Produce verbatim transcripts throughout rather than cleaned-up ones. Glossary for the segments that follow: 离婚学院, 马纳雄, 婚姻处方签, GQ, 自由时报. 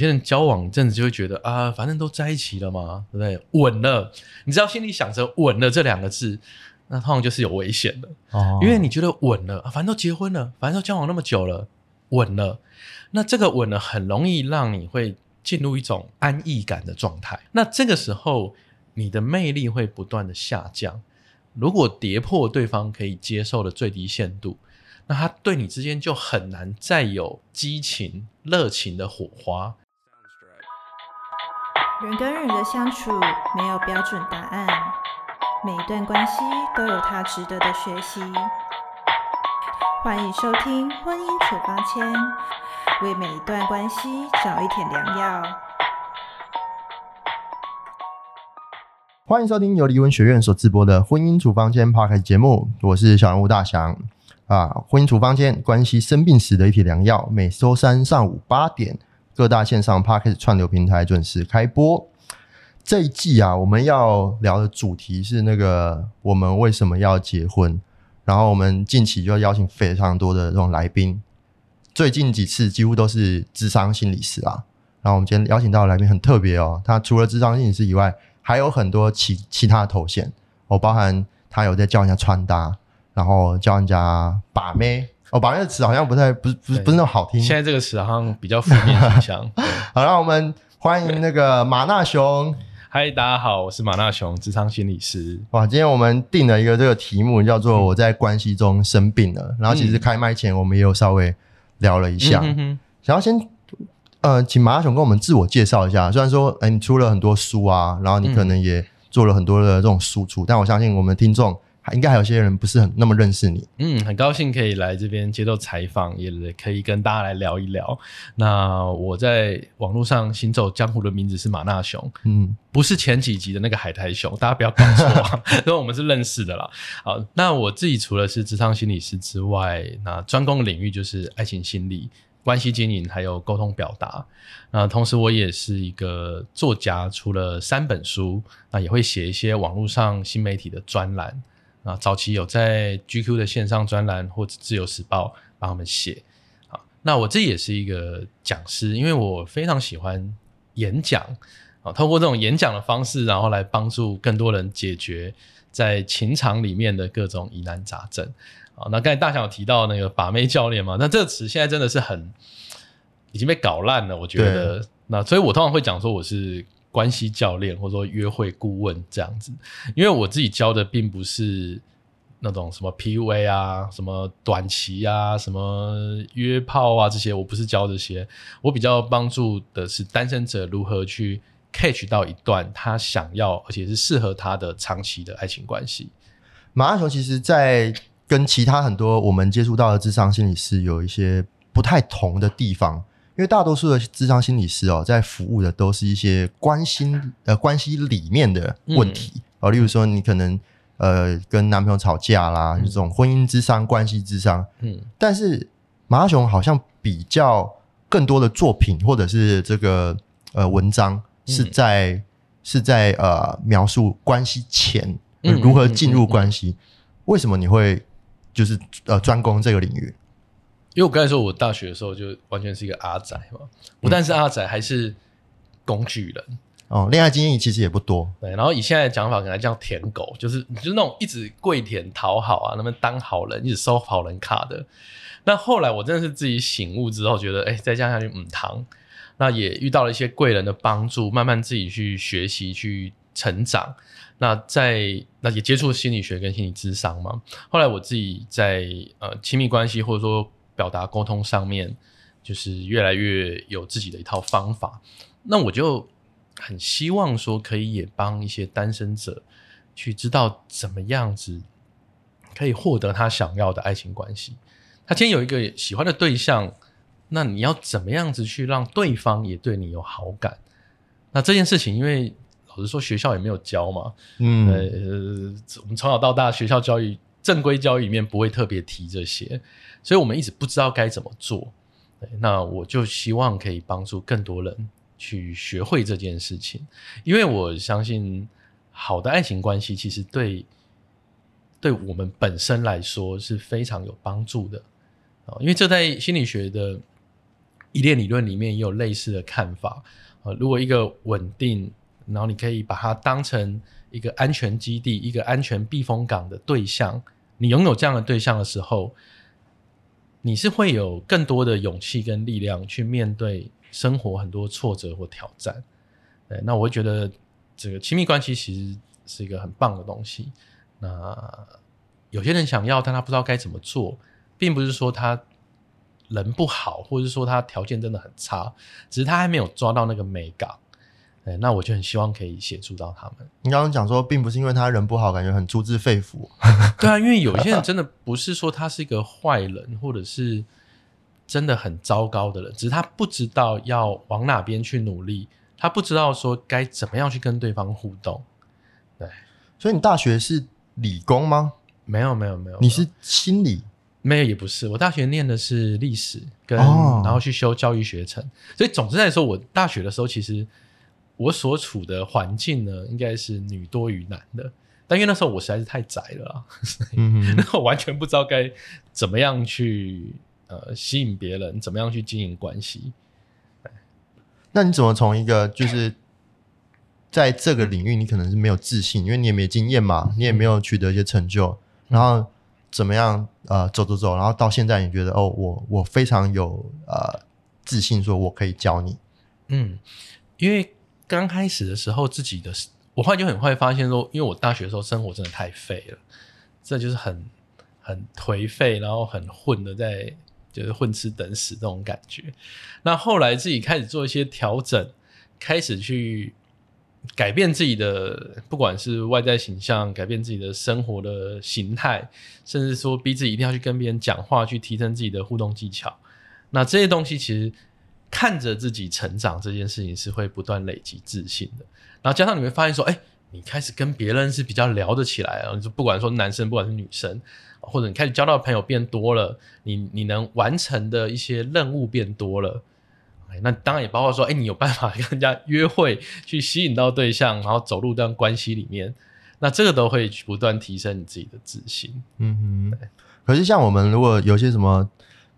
些人交往一阵子就会觉得啊，反正都在一起了嘛，对不对？稳了，你只要心里想着稳了这两个字，那通常就是有危险的、哦、因为你觉得稳了、啊、反正都结婚了，反正都交往那么久了，稳了，那这个稳了很容易让你会进入一种安逸感的状态，那这个时候你的魅力会不断的下降。如果跌破对方可以接受的最低限度，那他对你之间就很难再有激情热情的火花。人跟人的相处没有标准答案，每一段关系都有它值得的学习。欢迎收听婚姻处方签，为每一段关系找一点良药。欢迎收听由离婚学院所直播的婚姻处方签 Podcast 节目，我是小人物大翔啊。婚姻处方签，关系生病时的一帖良药，每周三上午八点各大线上 Podcast 串流平台准时开播。这一季啊，我们要聊的主题是那个我们为什么要结婚，然后我们近期就邀请非常多的这种来宾，最近几次几乎都是諮商心理师啊。然后我们今天邀请到的来宾很特别哦，他除了諮商心理师以外还有很多 其, 其他的头衔、哦、包含他有在教人家穿搭，然后教人家把妹、哦、把妹的词好像不太不是不是不是那么好听，现在这个词好像比较负面形象好，让我们欢迎那个马纳雄。嗨，大家好，我是马纳雄，諮商心理师。哇，今天我们定了一个这个题目叫做我在关系中生病了、嗯、然后其实开麦前我们也有稍微聊了一下、嗯、哼哼想要先呃，请马纳雄跟我们自我介绍一下。虽然说、欸、你出了很多书啊，然后你可能也做了很多的这种输出、嗯、但我相信我们听众应该还有些人不是很那么认识你。嗯，很高兴可以来这边接受采访，也可以跟大家来聊一聊。那我在网络上行走江湖的名字是马纳雄，嗯，不是前几集的那个海苔熊，大家不要搞错啊，因为我们是认识的啦。好，那我自己除了是諮商心理师之外，那专攻领域就是爱情心理、关系经营还有沟通表达。那同时我也是一个作家，出了三本书，那也会写一些网络上新媒体的专栏。那早期有在 G Q 的线上专栏或者自由时报帮他们写。好，那我自己也是一个讲师，因为我非常喜欢演讲，透过这种演讲的方式，然后来帮助更多人解决在情场里面的各种疑难杂症。好，那刚才大翔有提到那个把妹教练嘛，那这个词现在真的是很已经被搞烂了，我觉得。那所以我通常会讲说我是关系教练或者说约会顾问这样子，因为我自己教的并不是那种什么 P U A 啊、什么短期啊、什么约炮啊这些，我不是教这些，我比较帮助的是单身者如何去catch 到一段他想要而且是适合他的长期的爱情关系。马纳雄其实在跟其他很多我们接触到的諮商心理师有一些不太同的地方，因为大多数的諮商心理师哦，在服务的都是一些关心呃关系里面的问题、嗯哦、例如说你可能呃跟男朋友吵架啦、嗯、这种婚姻諮商、关系諮商、嗯、但是马纳雄好像比较更多的作品或者是这个呃文章是在、嗯、是在呃描述关系前、呃、如何进入关系、嗯嗯嗯嗯、为什么你会就是呃专攻这个领域？因为我刚才说我大学的时候就完全是一个阿宅嘛，不但是阿宅还是工具人、嗯、哦，恋爱经验其实也不多。对，然后以现在的讲法可能叫舔狗，就是就是那种一直跪舔讨好啊，那么当好人一直收好人卡的。那后来我真的是自己醒悟之后觉得哎，再这样下去嗯糖。那也遇到了一些贵人的帮助，慢慢自己去学习去成长。那在那也接触心理学跟心理諮商嘛，后来我自己在呃亲密关系或者说表达沟通上面就是越来越有自己的一套方法。那我就很希望说可以也帮一些单身者去知道怎么样子可以获得他想要的爱情关系。他今天有一个喜欢的对象，那你要怎么样子去让对方也对你有好感？那这件事情因为老实说学校也没有教嘛，嗯，呃，我们从小到大学校教育正规教育里面不会特别提这些，所以我们一直不知道该怎么做。对，那我就希望可以帮助更多人去学会这件事情，因为我相信好的爱情关系其实对对我们本身来说是非常有帮助的，因为这在心理学的依恋理论里面也有类似的看法、呃、如果一个稳定，然后你可以把它当成一个安全基地，一个安全避风港的对象，你拥有这样的对象的时候，你是会有更多的勇气跟力量去面对生活很多挫折或挑战。对，那我会觉得这个亲密关系其实是一个很棒的东西。那有些人想要，但他不知道该怎么做，并不是说他人不好，或者是说他条件真的很差，只是他还没有抓到那个美感。对，那我就很希望可以协助到他们。你刚刚讲说并不是因为他人不好，感觉很出自肺腑。对啊，因为有些人真的不是说他是一个坏人或者是真的很糟糕的人，只是他不知道要往哪边去努力，他不知道说该怎么样去跟对方互动。对，所以你大学是理工吗？没有没有没有，你是心理？没有，也不是，我大学念的是历史跟、哦、然后去修教育学程。所以总之来说，我大学的时候其实我所处的环境呢，应该是女多于男的，但因为那时候我实在是太宅了啊，嗯，那我完全不知道该怎么样去、呃、吸引别人，怎么样去经营关系。那你怎么从一个就是在这个领域你可能是没有自信，因为你也没经验嘛，你也没有取得一些成就，然后怎么样呃走走走，然后到现在你觉得哦，我我非常有呃自信，说我可以教你。嗯，因为刚开始的时候自己的我后来就很快发现说，因为我大学的时候生活真的太废了，这就是很很颓废，然后很混的，在就是混吃等死这种感觉。那后来自己开始做一些调整，开始去改变自己的不管是外在形象，改变自己的生活的形态，甚至说逼自己一定要去跟别人讲话，去提升自己的互动技巧。那这些东西其实看着自己成长这件事情是会不断累积自信的，然后加上你会发现说，哎、欸，你开始跟别人是比较聊得起来了，你就不管说男生不管是女生，或者你开始交到的朋友变多了，你你能完成的一些任务变多了，那当然也包括说，哎、欸，你有办法跟人家约会，去吸引到对象，然后走入这段关系里面，那这个都会不断提升你自己的自信。嗯哼，可是像我们如果有些什么。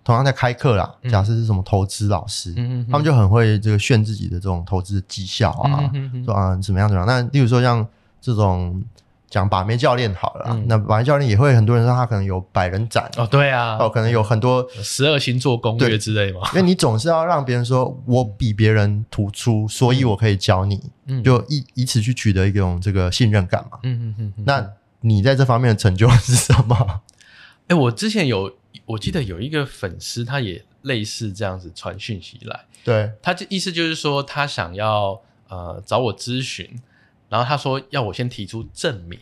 同样在开课啦，假设是什么投资老师、嗯、他们就很会这个炫自己的这种投资绩效啊、嗯、说啊怎么样怎么样。那例如说像这种讲把妹教练好了、嗯、那把妹教练也会很多人说他可能有百人斩哦，对啊，哦可能有很多十二星座攻略之类嘛，因为你总是要让别人说我比别人突出，所以我可以教你、嗯、就 以, 以此去取得一种这个信任感嘛。嗯嗯嗯嗯，那你在这方面的成就是什么？哎、欸，我之前有我记得有一个粉丝他也类似这样子传讯息来，对，他的意思就是说他想要呃找我咨询，然后他说要我先提出证明，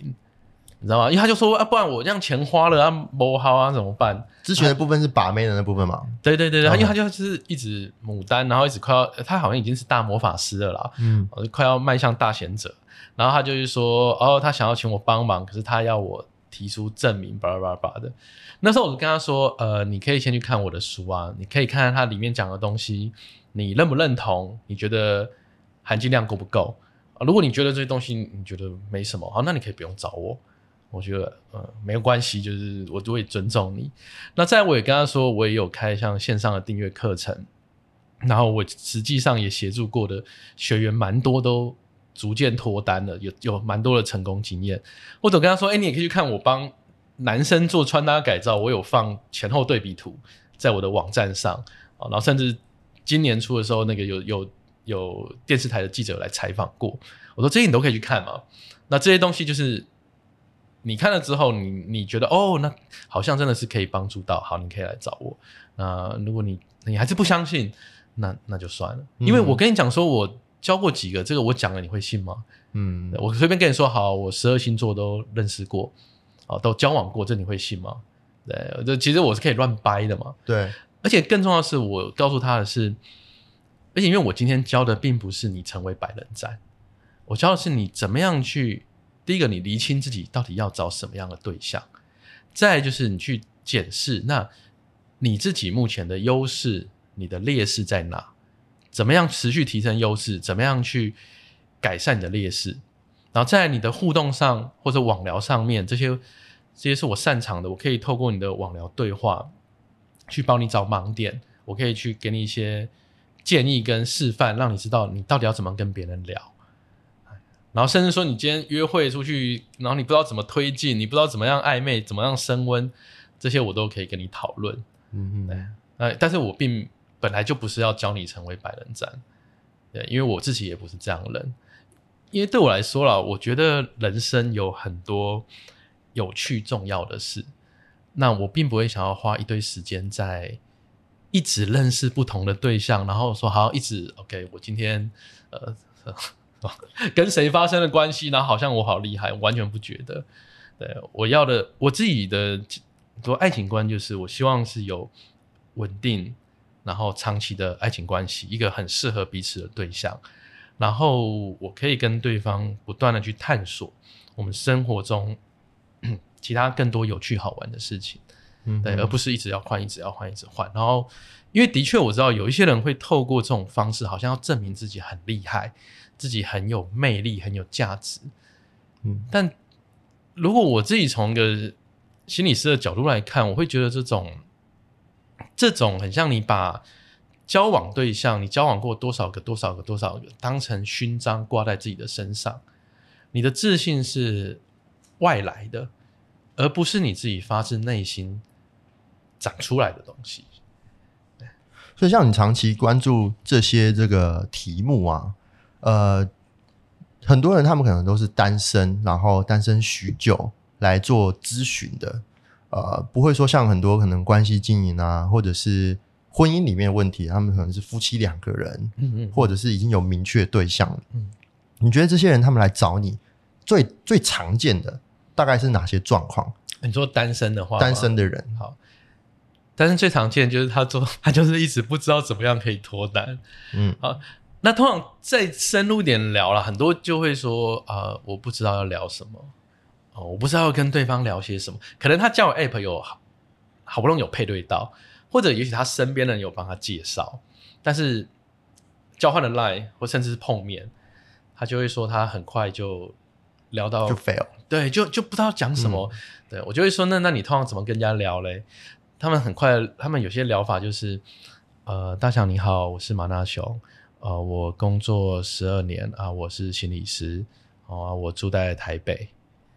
你知道吗？因为他就说啊，不然我这样钱花了啊不好啊怎么办。咨询的部分是把妹的那部分嘛，对对对对、嗯、因为他就是一直牡丹，然后一直快要他好像已经是大魔法师了啦，嗯，快要迈向大贤者，然后他就是说哦他想要请我帮忙，可是他要我提出证明巴拉巴拉巴的。那时候我就跟他说呃，你可以先去看我的书啊，你可以看看他里面讲的东西你认不认同，你觉得含金量够不够、啊、如果你觉得这些东西你觉得没什么好，那你可以不用找我，我觉得呃没有关系，就是我都会尊重你。那再来我也跟他说我也有开像线上的订阅课程，然后我实际上也协助过的学员蛮多都逐渐脱单了，有有蛮多的成功经验。或者跟他说，哎、欸，你也可以去看我帮男生做穿搭改造，我有放前后对比图在我的网站上、哦、然后甚至今年初的时候，那个有有有电视台的记者来采访过，我说这些你都可以去看嘛。那这些东西就是你看了之后，你你觉得哦，那好像真的是可以帮助到，好，你可以来找我。那如果你你还是不相信，那那就算了，因为我跟你讲说我。嗯教过几个，这个我讲了你会信吗？嗯，我随便跟你说好我十二星座都认识过、啊、都交往过，这你会信吗？对，这其实我是可以乱掰的嘛。对，而且更重要的是我告诉他的是，而且因为我今天教的并不是你成为百人斩，我教的是你怎么样去第一个你厘清自己到底要找什么样的对象，再来就是你去检视那你自己目前的优势你的劣势在哪，怎么样持续提升优势，怎么样去改善你的劣势，然后在你的互动上或者网聊上面，这些这些是我擅长的，我可以透过你的网聊对话去帮你找盲点，我可以去给你一些建议跟示范，让你知道你到底要怎么跟别人聊。然后甚至说你今天约会出去，然后你不知道怎么推进，你不知道怎么样暧昧，怎么样升温，这些我都可以跟你讨论。嗯嗯，呃，但是我并本来就不是要教你成为百人斩，对，因为我自己也不是这样的人。因为对我来说啦，我觉得人生有很多有趣重要的事，那我并不会想要花一堆时间在一直认识不同的对象，然后说好一直 OK 我今天呃跟谁发生了关系，然后好像我好厉害，我完全不觉得。对，我要的我自己的爱情观就是我希望是有稳定然后长期的爱情关系，一个很适合彼此的对象，然后我可以跟对方不断的去探索我们生活中其他更多有趣好玩的事情，嗯，对，而不是一直要换一直要换一直换。然后因为的确我知道有一些人会透过这种方式好像要证明自己很厉害，自己很有魅力很有价值，嗯，但如果我自己从一个心理师的角度来看，我会觉得这种这种很像你把交往对象，你交往过多少个多少个多少个当成勋章挂在自己的身上，你的自信是外来的，而不是你自己发自内心长出来的东西。所以像你长期关注这些这个题目啊，呃，很多人他们可能都是单身，然后单身许久来做咨询的，呃，不会说像很多可能关系经营啊，或者是婚姻里面的问题，他们可能是夫妻两个人，嗯嗯，或者是已经有明确对象了，嗯，你觉得这些人他们来找你最最常见的大概是哪些状况？你说单身的话，单身的人，好，单身最常见就是他做他就是一直不知道怎么样可以脱单，嗯，好，那通常再深入点聊啦，很多就会说啊、呃，我不知道要聊什么，哦，我不知道要跟对方聊些什么，可能他交友 app 有好不容易有配对到。或者也许他身边的人有帮他介绍，但是交换了 line 或甚至是碰面，他就会说他很快就聊到就 fail， 对，就就不知道讲什么，嗯，对，我就会说那那你通常怎么跟人家聊嘞？他们很快，他们有些聊法就是呃，大强你好，我是马纳雄，呃，我工作十二年啊，我是心理师，哦，我住在台北。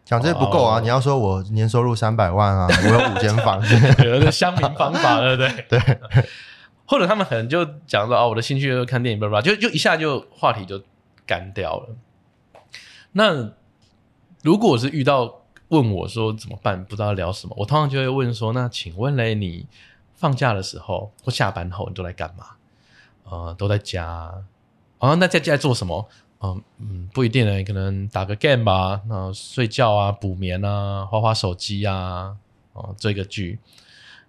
讲这些不够啊，哦，你要说我年收入三百万啊，我有五间房子，有个乡民方法，对不对？对，或者他们可能就讲到，哦，我的兴趣就是看电影，叭叭，就就一下就话题就干掉了。那如果我是遇到问我说怎么办，不知道聊什么，我通常就会问说，那请问嘞，你放假的时候或下班后你都在干嘛？呃，都在家啊，哦，那在家做什么？嗯，不一定呢，可能打个 game 吧，那睡觉啊，补眠啊，花花手机啊，哦，追个剧。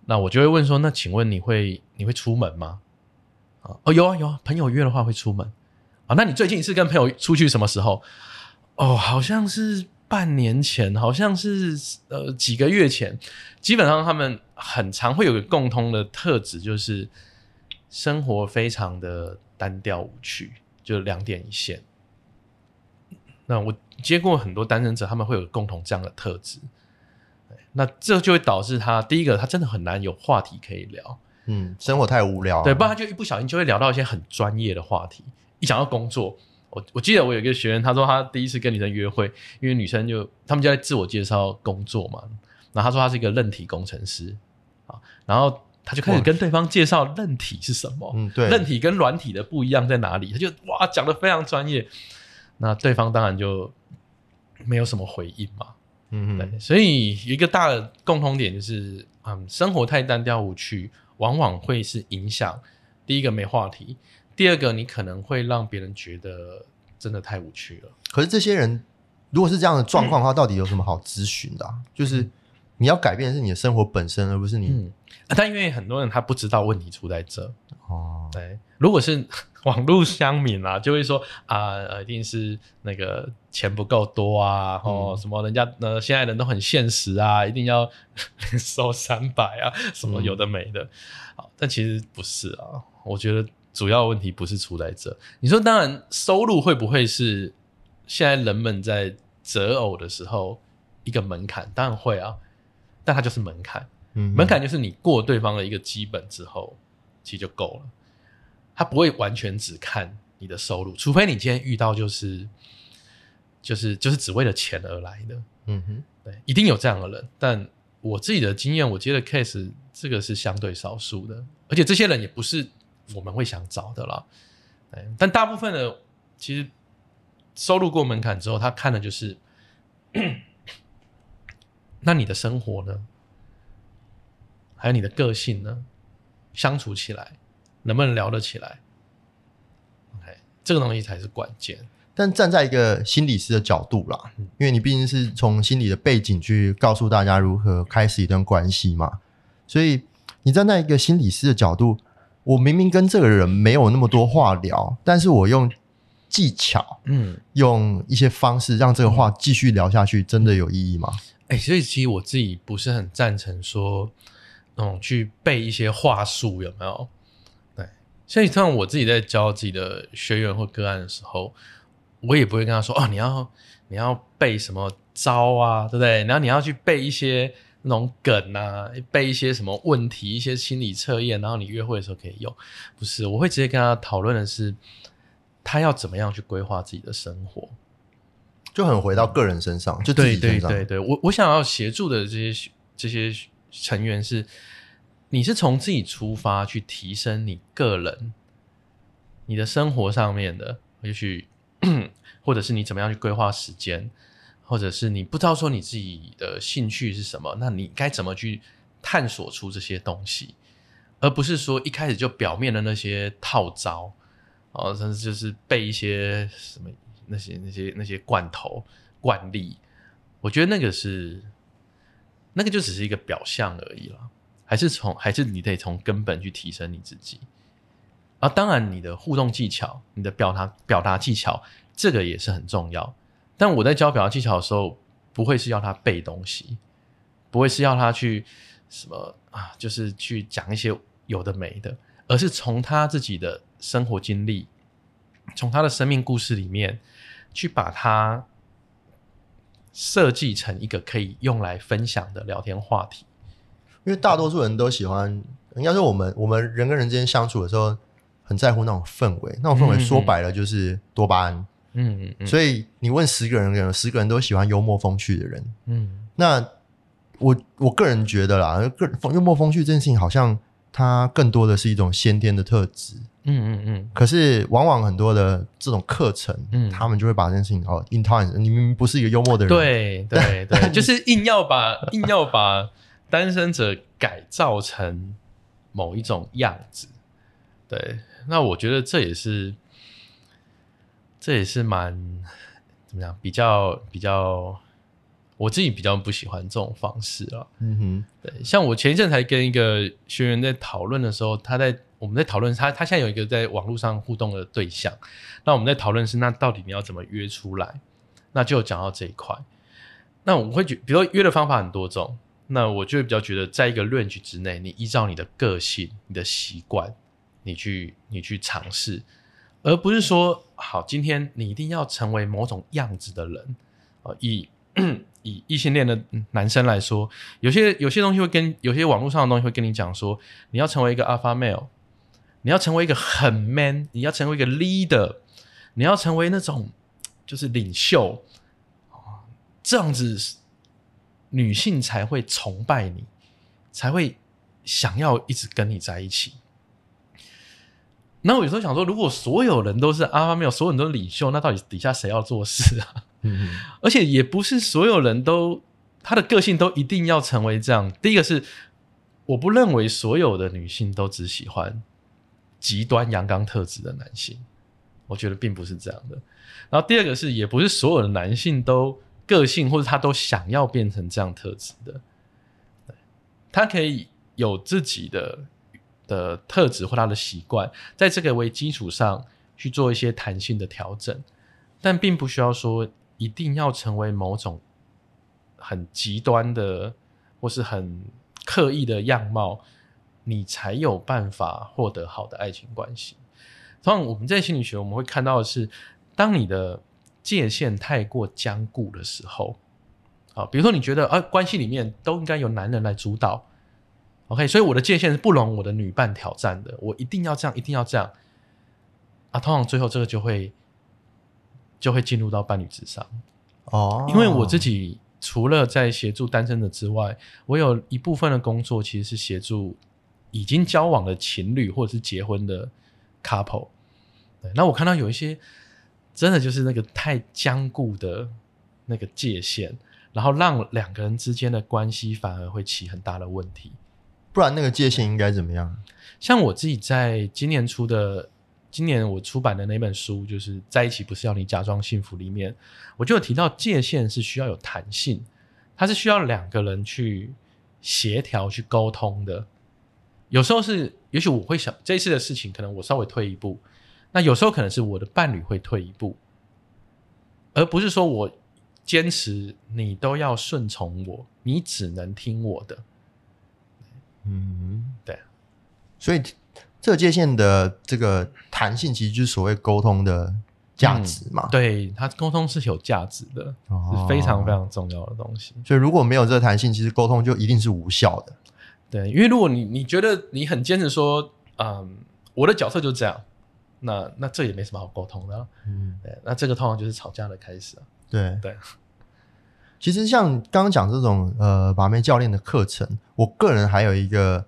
那我就会问说，那请问你会你会出门吗？哦，有啊有啊，朋友约的话会出门啊。那你最近一次跟朋友出去什么时候？哦，好像是半年前，好像是呃几个月前。基本上他们很常会有个共通的特质，就是生活非常的单调无趣，就两点一线。那我接过很多单身者，他们会有共同这样的特质，那这就会导致他第一个他真的很难有话题可以聊，嗯，生活太无聊了，对，不然他就一不小心就会聊到一些很专业的话题。一讲到工作，我我记得我有一个学员，他说他第一次跟女生约会，因为女生就他们就在自我介绍工作嘛，然后他说他是一个韧体工程师，然后他就开始跟对方介绍韧体是什么，嗯，对，韧体跟软体的不一样在哪里，他就哇讲得非常专业，那对方当然就没有什么回应嘛，嗯，对，所以一个大的共同点就是，嗯，生活太单调无趣，往往会是影响第一个没话题，第二个你可能会让别人觉得真的太无趣了。可是这些人如果是这样的状况的话，嗯，到底有什么好咨询的啊？就是你要改变的是你的生活本身，而不是你，嗯啊，但因为很多人他不知道问题出在这哦，对，如果是网络乡民啊，就会说啊，呃，一定是那个钱不够多啊，哦，嗯，什么人家呢，呃，现在人都很现实啊，一定要收三百啊，什么有的没的，嗯，好，但其实不是啊，我觉得主要问题不是出在这。你说，当然收入会不会是现在人们在择偶的时候一个门槛？当然会啊，但它就是门槛，嗯，门槛就是你过对方的一个基本之后，其实就够了。他不会完全只看你的收入，除非你今天遇到就是就是就是只为了钱而来的。嗯哼，对，一定有这样的人，但我自己的经验，我接的 case 这个是相对少数的，而且这些人也不是我们会想找的啦。但大部分的其实收入过门槛之后，他看的就是那你的生活呢，还有你的个性呢，相处起来能不能聊得起来， okay, 这个东西才是关键。但站在一个心理师的角度啦，因为你毕竟是从心理的背景去告诉大家如何开始一段关系嘛，所以你站在一个心理师的角度，我明明跟这个人没有那么多话聊，但是我用技巧，嗯，用一些方式让这个话继续聊下去，嗯，真的有意义吗？欸，所以其实我自己不是很赞成说，嗯，去背一些话术，有没有？对，所以像我自己在教自己的学员或个案的时候，我也不会跟他说哦，你要你要背什么招啊，对不对？然后你要去背一些那种梗啊，背一些什么问题，一些心理测验，然后你约会的时候可以用。不是，我会直接跟他讨论的是他要怎么样去规划自己的生活，就很回到个人身上，就自己身上。对对对对，我我想要协助的这些这些成员是，你是从自己出发去提升你个人，你的生活上面的，也许或者是你怎么样去规划时间，或者是你不知道说你自己的兴趣是什么，那你该怎么去探索出这些东西，而不是说一开始就表面的那些套招，哦，甚至就是背一些什么那些那些那些罐头惯例。我觉得那个是那个就只是一个表象而已啦，还是从还是你得从根本去提升你自己。啊，当然你的互动技巧，你的表达表达技巧，这个也是很重要。但我在教表达技巧的时候，不会是要他背东西，不会是要他去什么啊，就是去讲一些有的没的，而是从他自己的生活经历，从他的生命故事里面，去把它设计成一个可以用来分享的聊天话题。因为大多数人都喜欢，应该说我们我们人跟人之间相处的时候，很在乎那种氛围，那种氛围说白了就是多巴胺。嗯嗯嗯嗯嗯，所以你问十个人，有十个人都喜欢幽默风趣的人。嗯，那我我个人觉得啦，个幽默风趣这件事情好像它更多的是一种先天的特质。嗯嗯嗯。可是往往很多的这种课程，嗯，他们就会把这件事情哦 ，intolerance， 你明明不是一个幽默的人，对对对，就是硬要把硬要把单身者改造成某一种样子。对，那我觉得这也是。这也是蛮怎么样，比较比较我自己比较不喜欢这种方式啦。嗯哼，对，像我前一阵才跟一个学员在讨论的时候，他在我们在讨论他他现在有一个在网络上互动的对象，那我们在讨论是那到底你要怎么约出来，那就讲到这一块。那我会觉得，比如说约的方法很多种，那我就会比较觉得在一个 range 之内，你依照你的个性、你的习惯，你去你去尝试。而不是说好今天你一定要成为某种样子的人，呃、以以异性恋的男生来说，有些有些东西会跟有些网络上的东西会跟你讲说你要成为一个 alpha male， 你要成为一个很 man， 你要成为一个 leader， 你要成为那种就是领袖，这样子女性才会崇拜你，才会想要一直跟你在一起。那我有时候想说，如果所有人都是阿妈没有，所有人都是领袖，那到底底下谁要做事啊？嗯，而且也不是所有人都他的个性都一定要成为这样。第一个是，我不认为所有的女性都只喜欢极端阳刚特质的男性，我觉得并不是这样的。然后第二个是，也不是所有的男性都个性或者他都想要变成这样特质的，他可以有自己的。的特质或他的习惯，在这个为基础上去做一些弹性的调整，但并不需要说一定要成为某种很极端的或是很刻意的样貌，你才有办法获得好的爱情关系。通常我们在心理学我们会看到的是，当你的界限太过僵固的时候，啊，比如说你觉得啊，关系里面都应该由男人来主导， OK， 所以我的界限是不容我的女伴挑战的，我一定要这样，一定要这样啊！通常最后这个就会就会进入到伴侣之上哦。因为我自己除了在协助单身的之外，我有一部分的工作其实是协助已经交往的情侣或者是结婚的 couple。那我看到有一些真的就是那个太僵固的那个界限，然后让两个人之间的关系反而会起很大的问题。不然那个界限应该怎么样？像我自己在今年出的今年我出版的那本书就是《在一起不是要你假装幸福》里面，我就有提到界限是需要有弹性，它是需要两个人去协调去沟通的。有时候是也许我会想这一次的事情可能我稍微退一步，那有时候可能是我的伴侣会退一步，而不是说我坚持你都要顺从我，你只能听我的。嗯，对，所以这个界限的这个弹性其实就是所谓沟通的价值嘛、嗯、对，它沟通是有价值的、哦、是非常非常重要的东西。所以如果没有这个弹性，其实沟通就一定是无效的。对，因为如果你你觉得你很坚持说嗯，我的角色就这样，那那这也没什么好沟通的、啊嗯、对，那这个通常就是吵架的开始、啊、对对。其实像刚刚讲这种呃把妹教练的课程，我个人还有一个，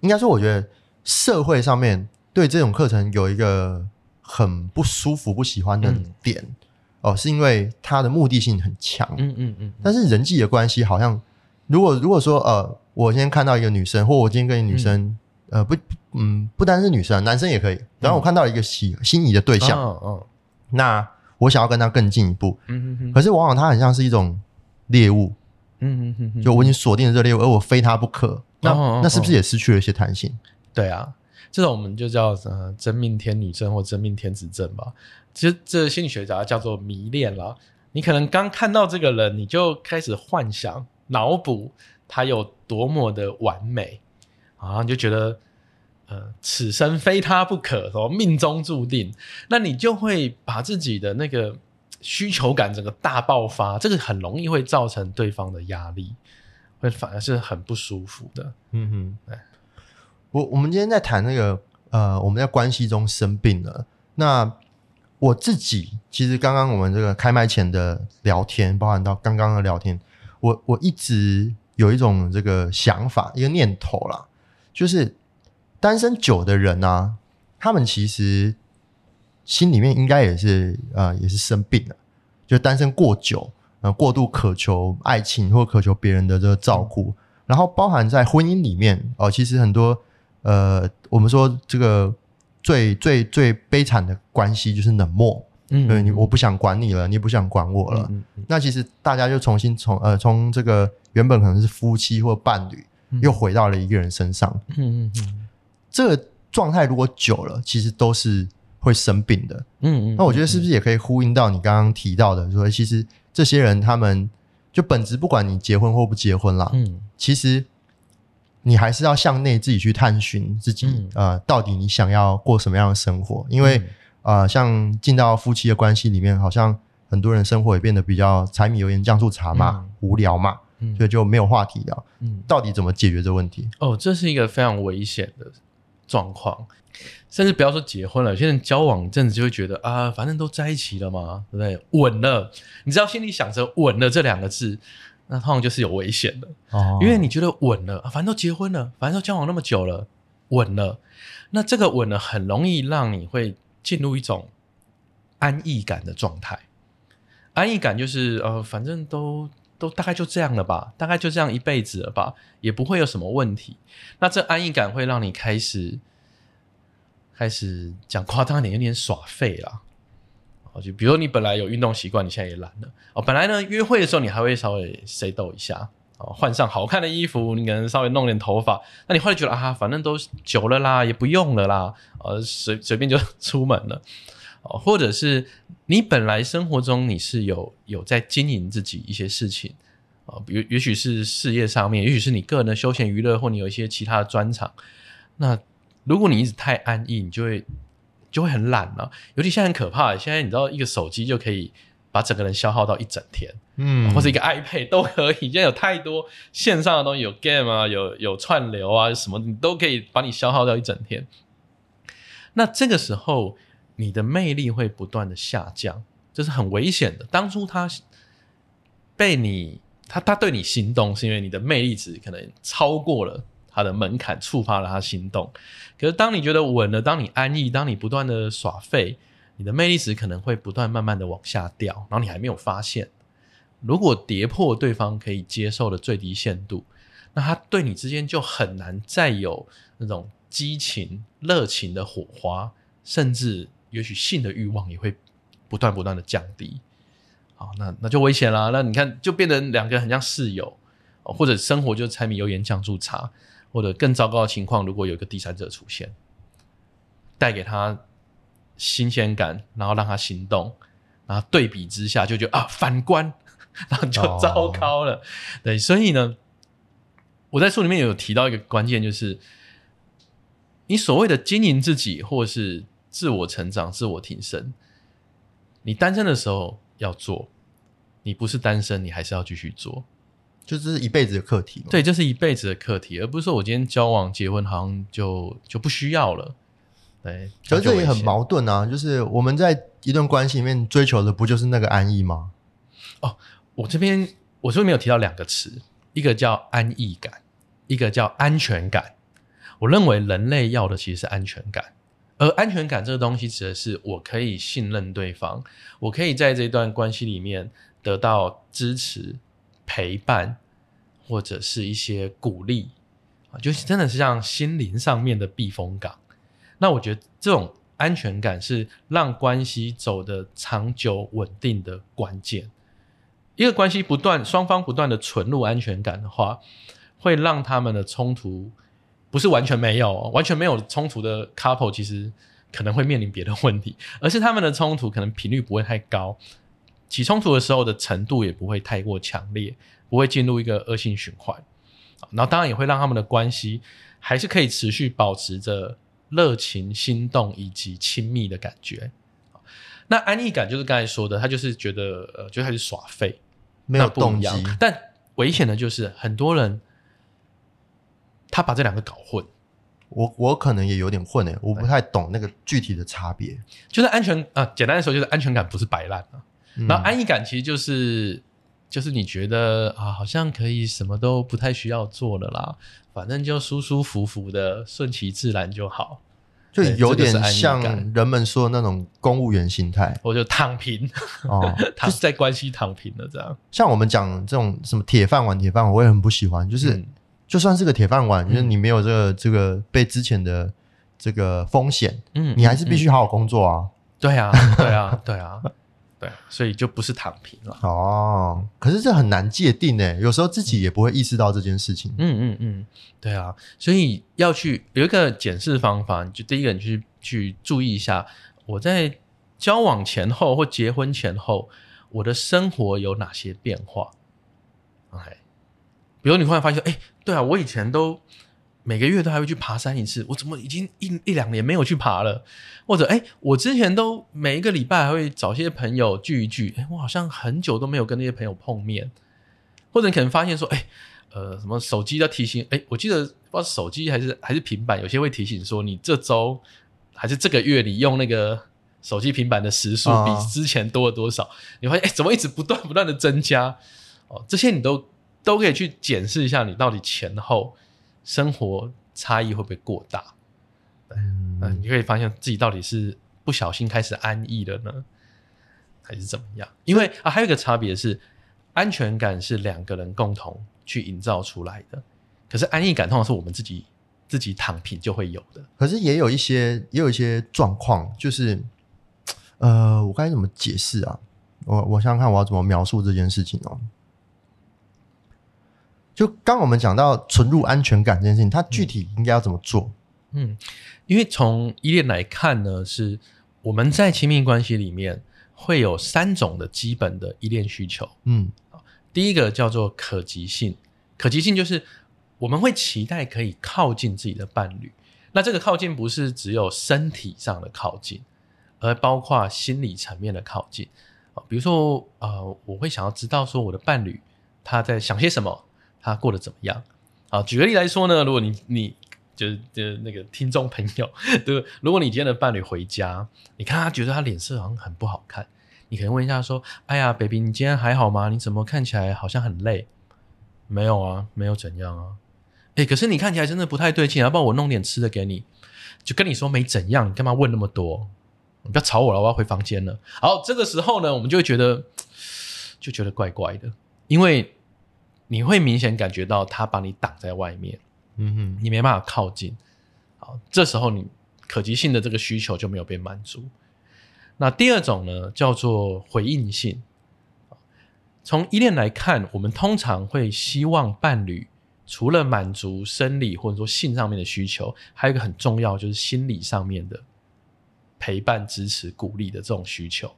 应该说我觉得社会上面对这种课程有一个很不舒服不喜欢的点、嗯、哦，是因为它的目的性很强。嗯嗯嗯。但是人际的关系好像如果如果说呃我今天看到一个女生，或我今天跟一个女生、嗯、呃不嗯不单是女生，男生也可以，然后我看到一个喜心仪的对象、哦哦、那我想要跟他更进一步、嗯、哼哼，可是往往他很像是一种猎物，嗯嗯嗯，就我已经锁定了这猎物，而我非他不可，那、哦哦哦、那是不是也失去了一些弹性？对啊，这种我们就叫呃真命天女症或真命天子症吧。其实这心理学家叫做迷恋啦。你可能刚看到这个人，你就开始幻想、脑补他有多么的完美，然后你就觉得呃此生非他不可，什么命中注定，那你就会把自己的那个需求感整个大爆发，这个很容易会造成对方的压力，会反而是很不舒服的。嗯哼，我我们今天在谈那个呃，我们在关系中生病了。那我自己其实刚刚我们这个开麦前的聊天，包含到刚刚的聊天，我我一直有一种这个想法，一个念头啦，就是单身久的人啊，他们其实心里面应该也是呃，也是生病了，就单身过久，呃，过度渴求爱情或渴求别人的这个照顾，然后包含在婚姻里面哦、呃，其实很多呃，我们说这个最最最悲惨的关系就是冷漠，嗯，对，你我不想管你了，你不想管我了，嗯嗯嗯，那其实大家就重新从呃从这个原本可能是夫妻或伴侣，又回到了一个人身上，嗯嗯嗯，这个状态如果久了，其实都是会生病的。 嗯， 嗯， 嗯，那我觉得是不是也可以呼应到你刚刚提到的，说其实这些人他们就本质不管你结婚或不结婚啦，嗯，其实你还是要向内自己去探寻自己、嗯、呃，到底你想要过什么样的生活，因为、嗯、呃，像进到夫妻的关系里面，好像很多人生活也变得比较柴米油盐酱醋茶嘛、嗯、无聊嘛、嗯、所以就没有话题聊、嗯、到底怎么解决这问题？哦，这是一个非常危险的状况，甚至不要说结婚了，有些人交往一阵子就会觉得啊，反正都在一起了嘛，对不对？稳了，你知道心里想着稳了这两个字，那通常就是有危险的、哦、因为你觉得稳了、啊、反正都结婚了，反正都交往那么久了，稳了，那这个稳了很容易让你会进入一种安逸感的状态。安逸感就是呃，反正都都大概就这样了吧，大概就这样一辈子了吧，也不会有什么问题。那这安逸感会让你开始开始讲夸张一点，有点耍废啦。就比如说你本来有运动习惯，你现在也懒了、哦、本来呢约会的时候你还会稍微say斗一下、哦、换上好看的衣服，你可能稍微弄点头发，那你后来觉得啊，反正都久了啦，也不用了啦、哦、随, 随便就出门了、哦、或者是你本来生活中你是有有在经营自己一些事情、哦、也, 也许是事业上面，也许是你个人的休闲娱乐，或你有一些其他的专长，那如果你一直太安逸，你就会就会很懒了、啊，尤其现在很可怕。现在你知道，一个手机就可以把整个人消耗到一整天，嗯，或者一个 iPad 都可以。现在有太多线上的东西，有 game 啊，有有串流啊，什么你都可以把你消耗掉一整天。那这个时候你的魅力会不断的下降，这是很危险的。当初他被你他他对你心动，是因为你的魅力值可能超过了他的门槛，触发了他心动。可是当你觉得稳了，当你安逸，当你不断的耍废，你的魅力值可能会不断慢慢的往下掉，然后你还没有发现。如果跌破对方可以接受的最低限度，那他对你之间就很难再有那种激情、热情的火花，甚至也许性的欲望也会不断不断的降低。好，那那就危险啦。那你看，就变成两个很像室友，或者生活就是柴米油盐酱醋茶，或者更糟糕的情况，如果有一个第三者出现，带给他新鲜感，然后让他心动，然后对比之下就觉得啊反观，然后就糟糕了。哦、对，所以呢，我在书里面有提到一个关键，就是你所谓的经营自己，或是自我成长、自我提升，你单身的时候要做，你不是单身，你还是要继续做，就是一辈子的课题。对，这是一辈子的课题，而不是说我今天交往、结婚，好像就就不需要了。对，可是这也很矛盾啊！就是我们在一段关系里面追求的，不就是那个安逸吗？哦，我这边我这边没有提到两个词，一个叫安逸感，一个叫安全感。我认为人类要的其实是安全感。而安全感这个东西指的是我可以信任对方，我可以在这段关系里面得到支持、陪伴，或者是一些鼓励，就真的是像心灵上面的避风港。那我觉得这种安全感是让关系走得长久稳定的关键。一个关系不断双方不断的存入安全感的话，会让他们的冲突不是完全没有，完全没有冲突的 couple 其实可能会面临别的问题，而是他们的冲突可能频率不会太高，起冲突的时候的程度也不会太过强烈，不会进入一个恶性循环。然后当然也会让他们的关系还是可以持续保持着热情、心动以及亲密的感觉。那安逸感就是刚才说的，他就是觉得呃，就开始耍废，没有动机。但危险的就是很多人他把这两个搞混，我我可能也有点混诶、欸，我不太懂那个具体的差别。就是安全啊、呃，简单的说就是安全感不是摆烂啊、嗯，然后安逸感其实就是就是你觉得啊，好像可以什么都不太需要做了啦，反正就舒舒服服的，顺其自然就好。就有点像人们说的那种公务员心态，我就躺平，哦，就是在关系躺平了这样。像我们讲这种什么铁饭碗，铁饭碗我也很不喜欢，就是。嗯，就算是个铁饭碗，因为、嗯、你没有这个这个被之前的这个风险，嗯，你还是必须好好工作啊。对啊，对啊，对啊，对，所以就不是躺平了。哦，可是这很难界定诶，有时候自己也不会意识到这件事情。嗯嗯嗯，对啊，所以要去有一个检视方法，就第一个你去去注意一下，我在交往前后或结婚前后，我的生活有哪些变化？哎。比如你忽然发现，哎、欸，对啊，我以前都每个月都还会去爬山一次，我怎么已经一一两年没有去爬了？或者，哎、欸，我之前都每一个礼拜还会找些朋友聚一聚，哎、欸，我好像很久都没有跟那些朋友碰面。或者你可能发现说，哎、欸，呃，什么手机要提醒，哎、欸，我记得不知道手机还是还是平板，有些会提醒说你这周还是这个月你用那个手机平板的时数比之前多了多少？哦、你发现，哎、欸，怎么一直不断不断的增加？哦，这些你都。都可以去检视一下你到底前后生活差异会不会过大。对、嗯嗯、你可以发现自己到底是不小心开始安逸了呢，还是怎么样。因为、啊、还有一个差别是安全感是两个人共同去营造出来的，可是安逸感通常是我们自己自己躺平就会有的。可是也有一些也有一些状况，就是呃我该怎么解释啊，我我想想看我要怎么描述这件事情哦。就刚我们讲到存入安全感这件事情，它具体应该要怎么做？嗯，因为从依恋来看呢，是我们在亲密关系里面会有三种的基本的依恋需求。嗯，第一个叫做可及性，可及性就是我们会期待可以靠近自己的伴侣。那这个靠近不是只有身体上的靠近，而包括心理层面的靠近。比如说呃，我会想要知道说我的伴侣他在想些什么，他过得怎么样。好，举个例来说呢，如果你你就是就是那个听众朋友，对，如果你今天的伴侣回家，你看他觉得他脸色好像很不好看，你可能问一下说，哎呀 baby 你今天还好吗？你怎么看起来好像很累？没有啊，没有怎样啊。欸，可是你看起来真的不太对劲，要不然我弄点吃的给你。就跟你说没怎样，你干嘛问那么多？你不要吵我了，我要回房间了。好，这个时候呢，我们就会觉得就觉得怪怪的，因为你会明显感觉到他把你挡在外面，嗯哼，你没办法靠近。好，这时候你可及性的这个需求就没有被满足。那第二种呢，叫做回应性。从依恋来看，我们通常会希望伴侣除了满足生理或者说性上面的需求，还有一个很重要就是心理上面的陪伴、支持、鼓励的这种需求。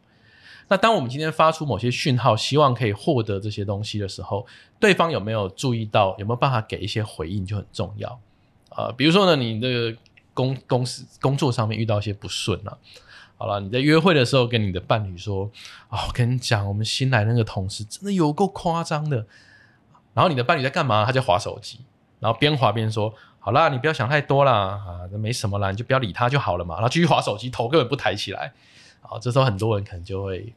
那当我们今天发出某些讯号，希望可以获得这些东西的时候，对方有没有注意到，有没有办法给一些回应就很重要。呃，比如说呢，你这个 工, 公司工作上面遇到一些不顺啊，好了，你在约会的时候跟你的伴侣说啊，我跟你讲，我们新来那个同事真的有够夸张的。然后你的伴侣在干嘛？他在滑手机，然后边滑边说：“好啦，你不要想太多啦，啊，没什么啦，你就不要理他就好了嘛。”然后继续滑手机，头根本不抬起来。好，这时候很多人可能就会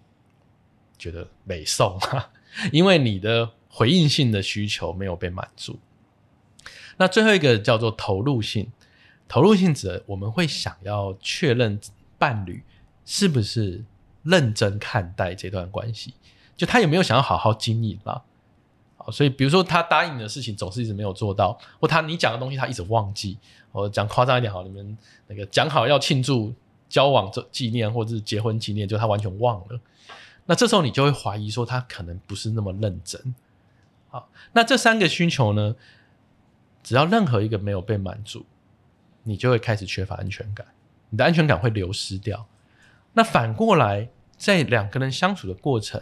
觉得美送，因为你的回应性的需求没有被满足。那最后一个叫做投入性，投入性指我们会想要确认伴侣是不是认真看待这段关系，就他有没有想要好好经营啦。所以比如说他答应你的事情总是一直没有做到，或他你讲的东西他一直忘记。我讲夸张一点好，你们那个讲好要庆祝交往纪念或者是结婚纪念，就他完全忘了。那这时候你就会怀疑说他可能不是那么认真。好，那这三个需求呢，只要任何一个没有被满足，你就会开始缺乏安全感，你的安全感会流失掉。那反过来，在两个人相处的过程，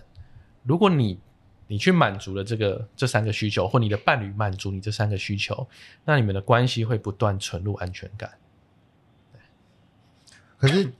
如果你你去满足了这个这三个需求，或你的伴侣满足你这三个需求，那你们的关系会不断存入安全感。可是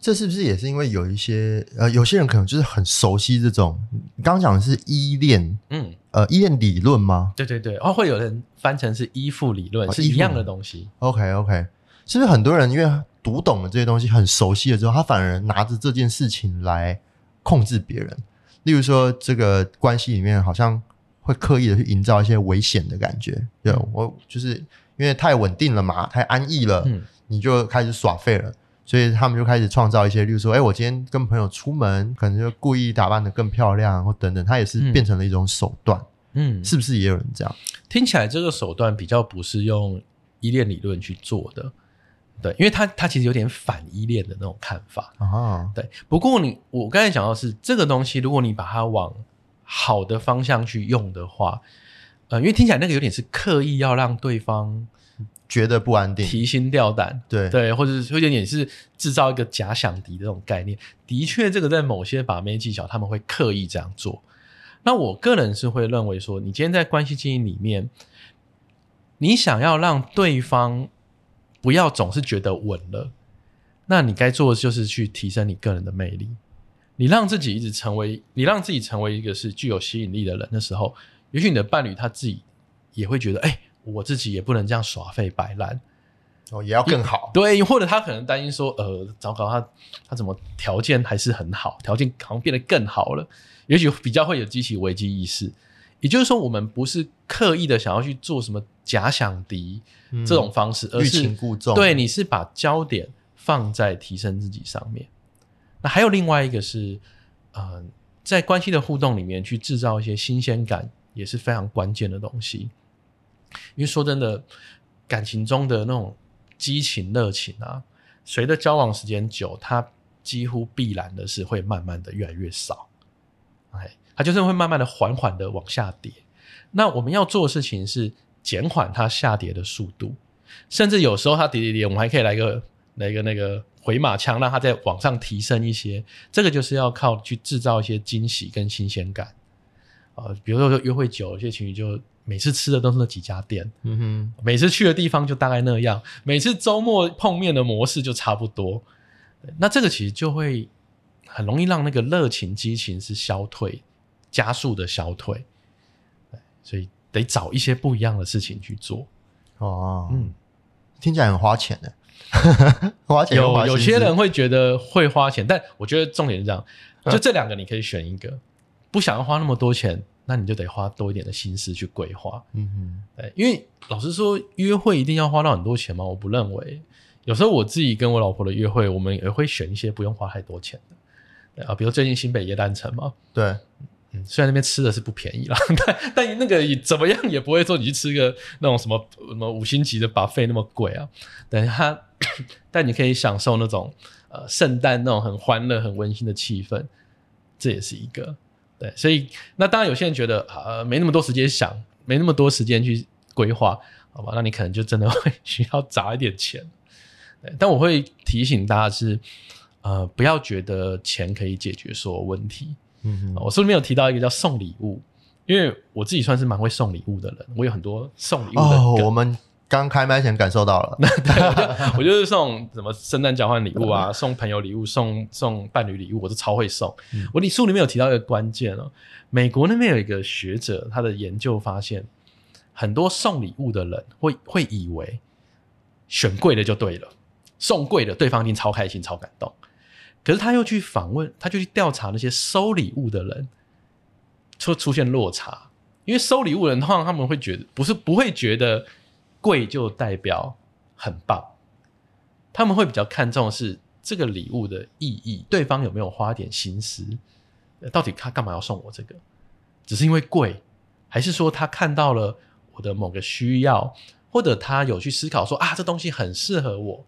这是不是也是因为有一些呃有些人可能就是很熟悉这种，你刚刚讲的是依恋，嗯，呃依恋理论吗？对对对，哦，会有人翻成是依附理论，哦，是一样的东西。OK OK， 是不是很多人因为读懂了这些东西，很熟悉了之后，他反而拿着这件事情来控制别人？例如说这个关系里面好像会刻意的去营造一些危险的感觉，对，我就是因为太稳定了嘛，太安逸了，嗯，你就开始耍废了，所以他们就开始创造一些，例如说，哎，我今天跟朋友出门可能就故意打扮得更漂亮或等等，它也是变成了一种手段。嗯，是不是也有人这样？听起来这个手段比较不是用依恋理论去做的，对，因为他他其实有点反依恋的那种看法，啊，对。不过你我刚才讲到是这个东西，如果你把它往好的方向去用的话，呃，因为听起来那个有点是刻意要让对方觉得不安定、提心吊胆，对对，或者有点是制造一个假想敌的这种概念。的确，这个在某些把妹技巧他们会刻意这样做。那我个人是会认为说，你今天在关系经营里面，你想要让对方不要总是觉得稳了，那你该做的就是去提升你个人的魅力。你让自己一直成为，你让自己成为一个是具有吸引力的人的时候，也许你的伴侣他自己也会觉得，哎，欸，我自己也不能这样耍废摆烂，哦，也要更好。对，或者他可能担心说，呃，糟糕，他他怎么条件还是很好，条件好像变得更好了，也许比较会有激起危机意识。也就是说，我们不是刻意的想要去做什么假想敌，嗯，这种方式，而是欲擒故纵。对，你是把焦点放在提升自己上面。那还有另外一个是，呃，在关系的互动里面去制造一些新鲜感，也是非常关键的东西。因为说真的，感情中的那种激情、热情啊，随着交往时间久，它几乎必然的是会慢慢的越来越少。哎。它就是会慢慢的缓缓的往下跌，那我们要做的事情是减缓它下跌的速度，甚至有时候它跌跌跌，我们还可以来个来个那个回马枪，让它再往上提升一些。这个就是要靠去制造一些惊喜跟新鲜感，呃，比如说约会久，有些情侣就每次吃的都是那几家店，嗯哼，每次去的地方就大概那样，每次周末碰面的模式就差不多，那这个其实就会很容易让那个热情激情是消退，加速的消退，所以得找一些不一样的事情去做。哦，嗯，听起来很花钱耶花钱有花有些人会觉得会花钱，但我觉得重点是这样，就这两个你可以选一个，嗯，不想要花那么多钱，那你就得花多一点的心思去规划。嗯哼，对，因为老实说，约会一定要花到很多钱吗？我不认为。有时候我自己跟我老婆的约会，我们也会选一些不用花太多钱的，啊，比如最近新北耶诞城嘛，对，嗯，虽然那边吃的是不便宜啦，但但那个怎么样也不会说你去吃个那种什么什么五星级的 buffet 那么贵啊，但它但你可以享受那种呃圣诞那种很欢乐、很温馨的气氛，这也是一个对。所以那当然有些人觉得呃没那么多时间想，没那么多时间去规划，好吧，那你可能就真的会需要砸一点钱。但我会提醒大家是呃不要觉得钱可以解决所有问题。嗯，我是不是没有提到一个叫送礼物，因为我自己算是蛮会送礼物的人，我有很多送礼物的梗。哦，我们刚开麦前感受到了。对，我就我就是送什么圣诞交换礼物啊，送朋友礼物，送送伴侣礼物，我是超会送。嗯，我书里面有提到一个关键哦，美国那边有一个学者，他的研究发现很多送礼物的人会会以为选贵的就对了，送贵的对方一定超开心超感动，可是他又去访问，他就去调查那些收礼物的人，就出现落差。因为收礼物的人通常他们会觉得不是不会觉得贵就代表很棒，他们会比较看重的是这个礼物的意义，对方有没有花点心思，到底他干嘛要送我这个，只是因为贵，还是说他看到了我的某个需要，或者他有去思考说啊这东西很适合我，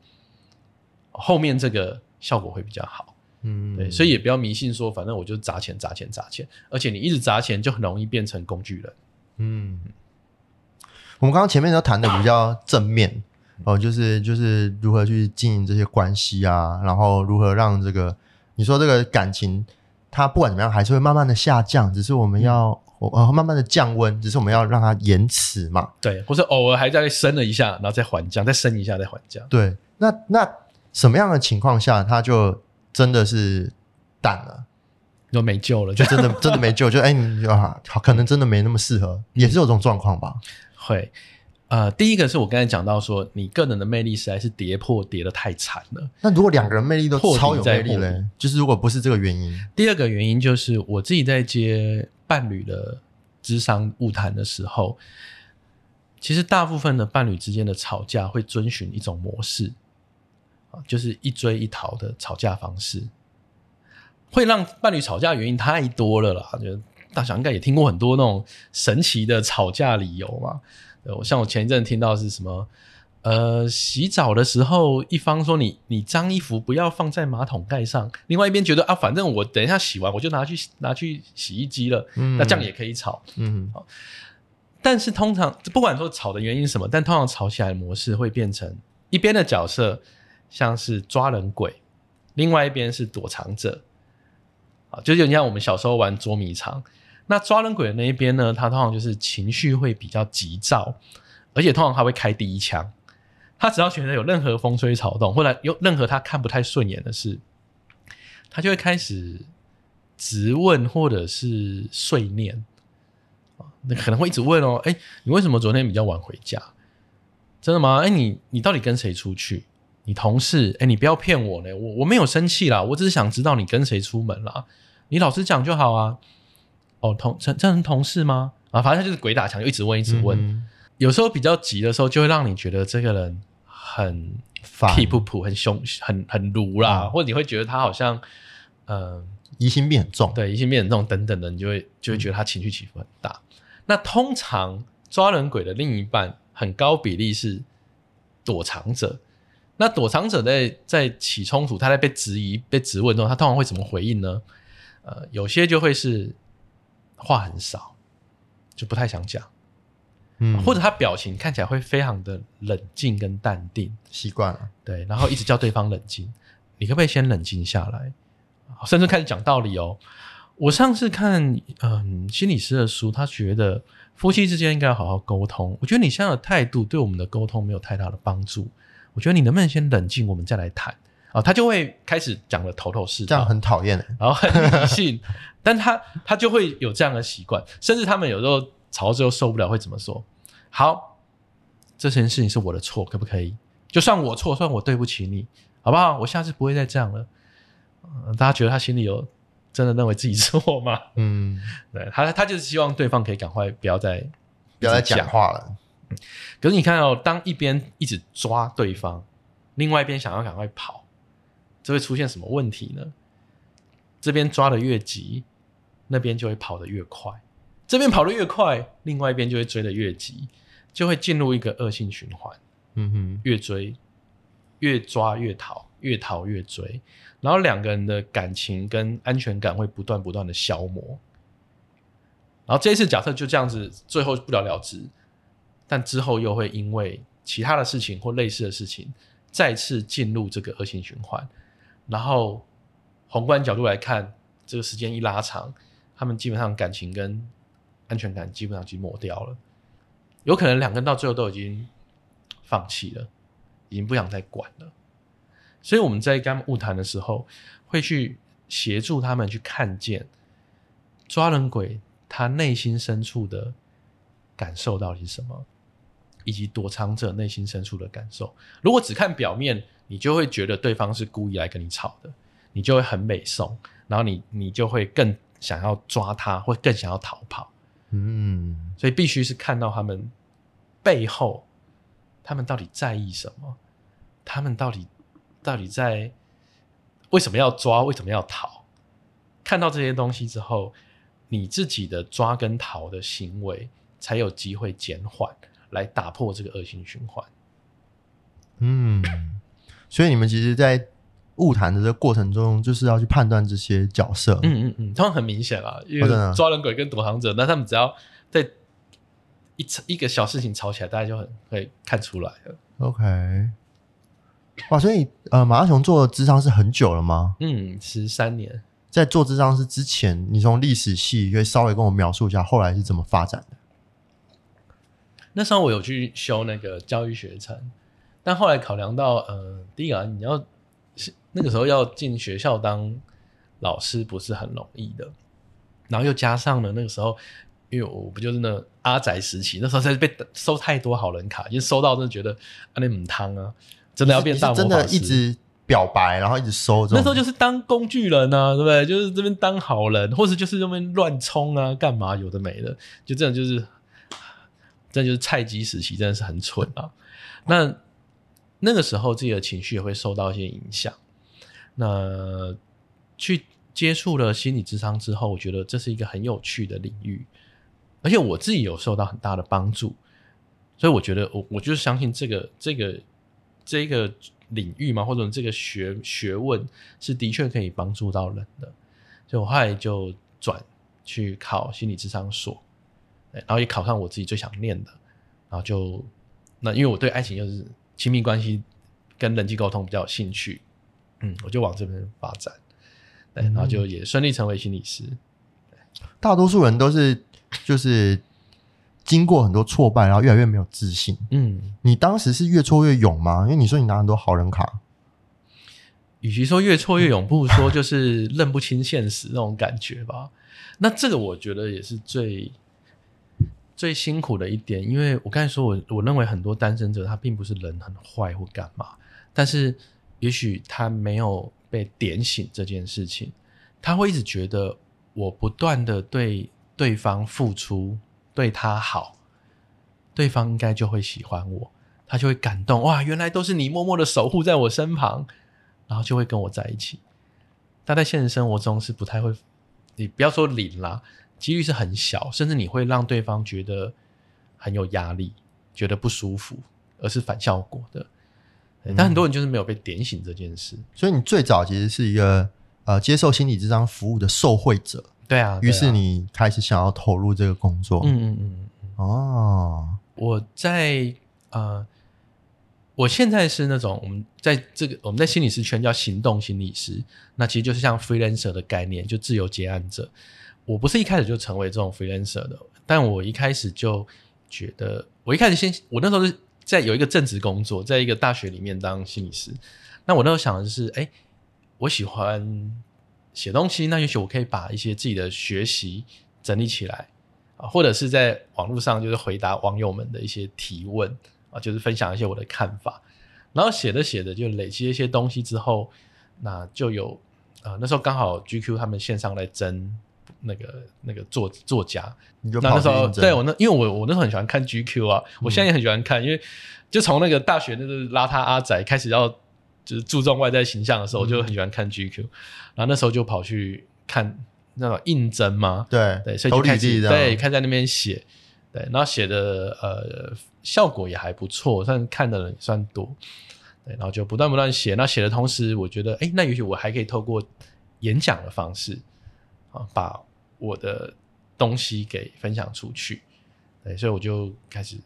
后面这个效果会比较好。嗯，对，所以也不要迷信说反正我就砸钱砸钱砸钱，而且你一直砸钱就很容易变成工具人。嗯，我们刚刚前面都谈的比较正面，哦，就是就是如何去经营这些关系啊，然后如何让这个你说这个感情它不管怎么样还是会慢慢的下降，只是我们要，嗯呃、慢慢的降温，只是我们要让它延迟嘛。对，或是偶尔还在升了一下然后再缓降，再升一下再缓降。对，那那什么样的情况下他就真的是淡了，就没救了，就真的真的没救，就哎，欸啊，可能真的没那么适合，嗯，也是有这种状况吧。会，呃，第一个是我刚才讲到说，你个人的魅力实在是跌破跌得太惨了。那如果两个人魅力都超有魅力嘞，就是如果不是这个原因，第二个原因就是我自己在接伴侣的谘商晤谈的时候，其实大部分的伴侣之间的吵架会遵循一种模式。就是一追一逃的吵架方式，会让伴侣吵架的原因太多了啦。就大家应该也听过很多那种神奇的吵架理由嘛。我像我前一阵听到是什么，呃，洗澡的时候一方说你你脏衣服不要放在马桶盖上，另外一边觉得啊，反正我等一下洗完我就拿去拿去洗衣机了，嗯，那这样也可以吵。嗯，好，但是通常不管说吵的原因是什么，但通常吵起来的模式会变成一边的角色。像是抓人鬼，另外一边是躲藏者，就是你像我们小时候玩捉迷藏，那抓人鬼的那一边呢，他通常就是情绪会比较急躁，而且通常他会开第一枪，他只要觉得有任何风吹草动，或者有任何他看不太顺眼的事，他就会开始质问或者是碎念，可能会一直问哦，欸，你为什么昨天比较晚回家？真的吗？欸，你你到底跟谁出去？你同事，欸，你不要骗我呢，我我没有生气啦，我只是想知道你跟谁出门啦，你老实讲就好啊。哦，同这这是同事吗？啊，反正他就是鬼打墙，就一直问一直问。嗯，有时候比较急的时候，就会让你觉得这个人很气噗噗，很凶，很很鲁啦，嗯，或者你会觉得他好像呃疑心病很重，对，疑心病很重等等的，你就会就会觉得他情绪起伏很大。嗯，那通常抓人鬼的另一半很高比例是躲藏者。那躲藏者在在起冲突，他在被质疑、被质问中，他通常会怎么回应呢？呃，有些就会是话很少，就不太想讲，嗯，或者他表情看起来会非常的冷静跟淡定，习惯了，对，然后一直叫对方冷静，你可不可以先冷静下来？甚至开始讲道理哦。我上次看嗯心理师的书，他觉得夫妻之间应该要好好沟通。我觉得你现在的态度对我们的沟通没有太大的帮助。我觉得你能不能先冷静，我们再来谈哦，他就会开始讲的头头是道，这样很讨厌，然后很理性但他他就会有这样的习惯，甚至他们有时候吵到最后受不了会怎么说，好，这件事情是我的错，可不可以，就算我错，算我对不起你，好不好，我下次不会再这样了。呃、大家觉得他心里有真的认为自己错吗？嗯，对，他他就是希望对方可以赶快不要再不要再讲话了。嗯，可是你看哦，当一边一直抓对方，另外一边想要赶快跑，这会出现什么问题呢？这边抓的越急，那边就会跑得越快，这边跑得越快，另外一边就会追得越急，就会进入一个恶性循环。嗯哼，越追越抓越逃，越逃越追，然后两个人的感情跟安全感会不断不断的消磨。然后这一次假设就这样子最后不了了之，但之后又会因为其他的事情或类似的事情再次进入这个恶性循环。然后宏观角度来看，这个时间一拉长，他们基本上感情跟安全感基本上已经磨掉了，有可能两个人到最后都已经放弃了，已经不想再管了。所以我们在跟他们晤谈的时候，会去协助他们去看见抓人鬼他内心深处的感受到底是什么，以及躲藏者内心深处的感受。如果只看表面，你就会觉得对方是故意来跟你吵的，你就会很美颂，然后你你就会更想要抓他，或更想要逃跑。嗯，所以必须是看到他们背后他们到底在意什么，他们到底到底在为什么要抓，为什么要逃。看到这些东西之后，你自己的抓跟逃的行为才有机会减缓，来打破这个恶性循环。嗯，所以你们其实在晤谈的这个过程中，就是要去判断这些角色。嗯嗯嗯，他们很明显啦，因为抓人鬼跟躲藏者，那他们只要在一, 一个小事情吵起来，大家就很可以看出来了。 OK， 哇，所以呃，马大雄做諮商是很久了吗？嗯，十三年。在做諮商是之前，你从历史系可以稍微跟我描述一下后来是怎么发展的？那时候我有去修那个教育学程，但后来考量到呃，第一个你要那个时候要进学校当老师不是很容易的，然后又加上了那个时候因为我不就是那阿宅时期，那时候才被收太多好人卡，已经收到真的觉得啊你母汤啊，真的要变大魔法师，真的一直表白然后一直收。那时候就是当工具人啊，对不对？就是这边当好人，或是就是这边乱冲啊，干嘛有的没的，就真的就是真的就是菜鸡时期，真的是很蠢啊。那那个时候自己的情绪也会受到一些影响。那去接触了心理諮商之后，我觉得这是一个很有趣的领域。而且我自己有受到很大的帮助，所以我觉得我我就是相信这个这个这个领域嘛，或者这个学学问是的确可以帮助到人的，所以我后来就转去考心理諮商所，然后也考上我自己最想念的，然后就那因为我对爱情就是亲密关系跟人际沟通比较有兴趣，嗯，我就往这边发展，对，然后就也顺利成为心理师。嗯，大多数人都是。就是经过很多挫败，然后越来越没有自信。嗯，你当时是越挫越勇吗？因为你说你拿很多好人卡，与其说越挫越勇，不如说就是认不清现实那种感觉吧。那这个我觉得也是最最辛苦的一点，因为我刚才说我我认为很多单身者他并不是人很坏或干嘛，但是也许他没有被点醒这件事情，他会一直觉得我不断的对。对方付出，对他好，对方应该就会喜欢我，他就会感动，哇，原来都是你默默的守护在我身旁，然后就会跟我在一起。但在现实生活中是不太会，你不要说零啦，几率是很小，甚至你会让对方觉得很有压力，觉得不舒服，而是反效果的。嗯，但很多人就是没有被点醒这件事。所以你最早其实是一个呃接受心理咨商服务的受惠者。对啊，于是你开始想要投入这个工作。嗯嗯嗯哦，我在呃，我现在是那种我们在这个我们在心理师圈叫行动心理师，那其实就是像 freelancer 的概念，就自由接案者。我不是一开始就成为这种 freelancer 的，但我一开始就觉得，我一开始先，我那时候是在有一个正职工作，在一个大学里面当心理师，那我那时候想的是，哎，我喜欢写东西，那也许我可以把一些自己的学习整理起来，啊，或者是在网络上就是回答网友们的一些提问，啊，就是分享一些我的看法。然后写着写着就累积一些东西之后，那就有呃那时候刚好 G Q 他们线上来争那个那个作作家，你就跑去应征。对，我那因为我我那时候很喜欢看 G Q 啊，我现在也很喜欢看，嗯，因为就从那个大学那个邋遢阿宅开始要就是注重外在形象的时候，我就很喜欢看 G Q，嗯，然后那时候就跑去看那种应征嘛，对对，所以就开始对看在那边写，对，然后写的呃效果也还不错，算看的人也算多。对，然后就不断不断写，那写的同时我觉得哎，那也许我还可以透过演讲的方式，啊，把我的东西给分享出去。对，所以我就开始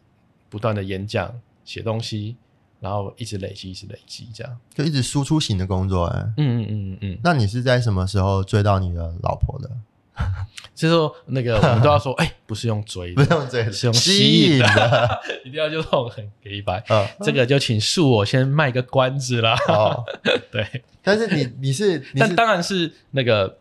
不断的演讲写东西，然后一直累积一直累积这样，就一直输出型的工作。哎，嗯嗯嗯嗯。那你是在什么时候追到你的老婆的？就是说那个我们都要说哎、欸，不是用追的，不是用追的，是用吸引的，吸引的一定要就弄很给白，嗯，这个就请恕我先卖个关子啦，哦，对。但是你你 是, 你是但当然是那个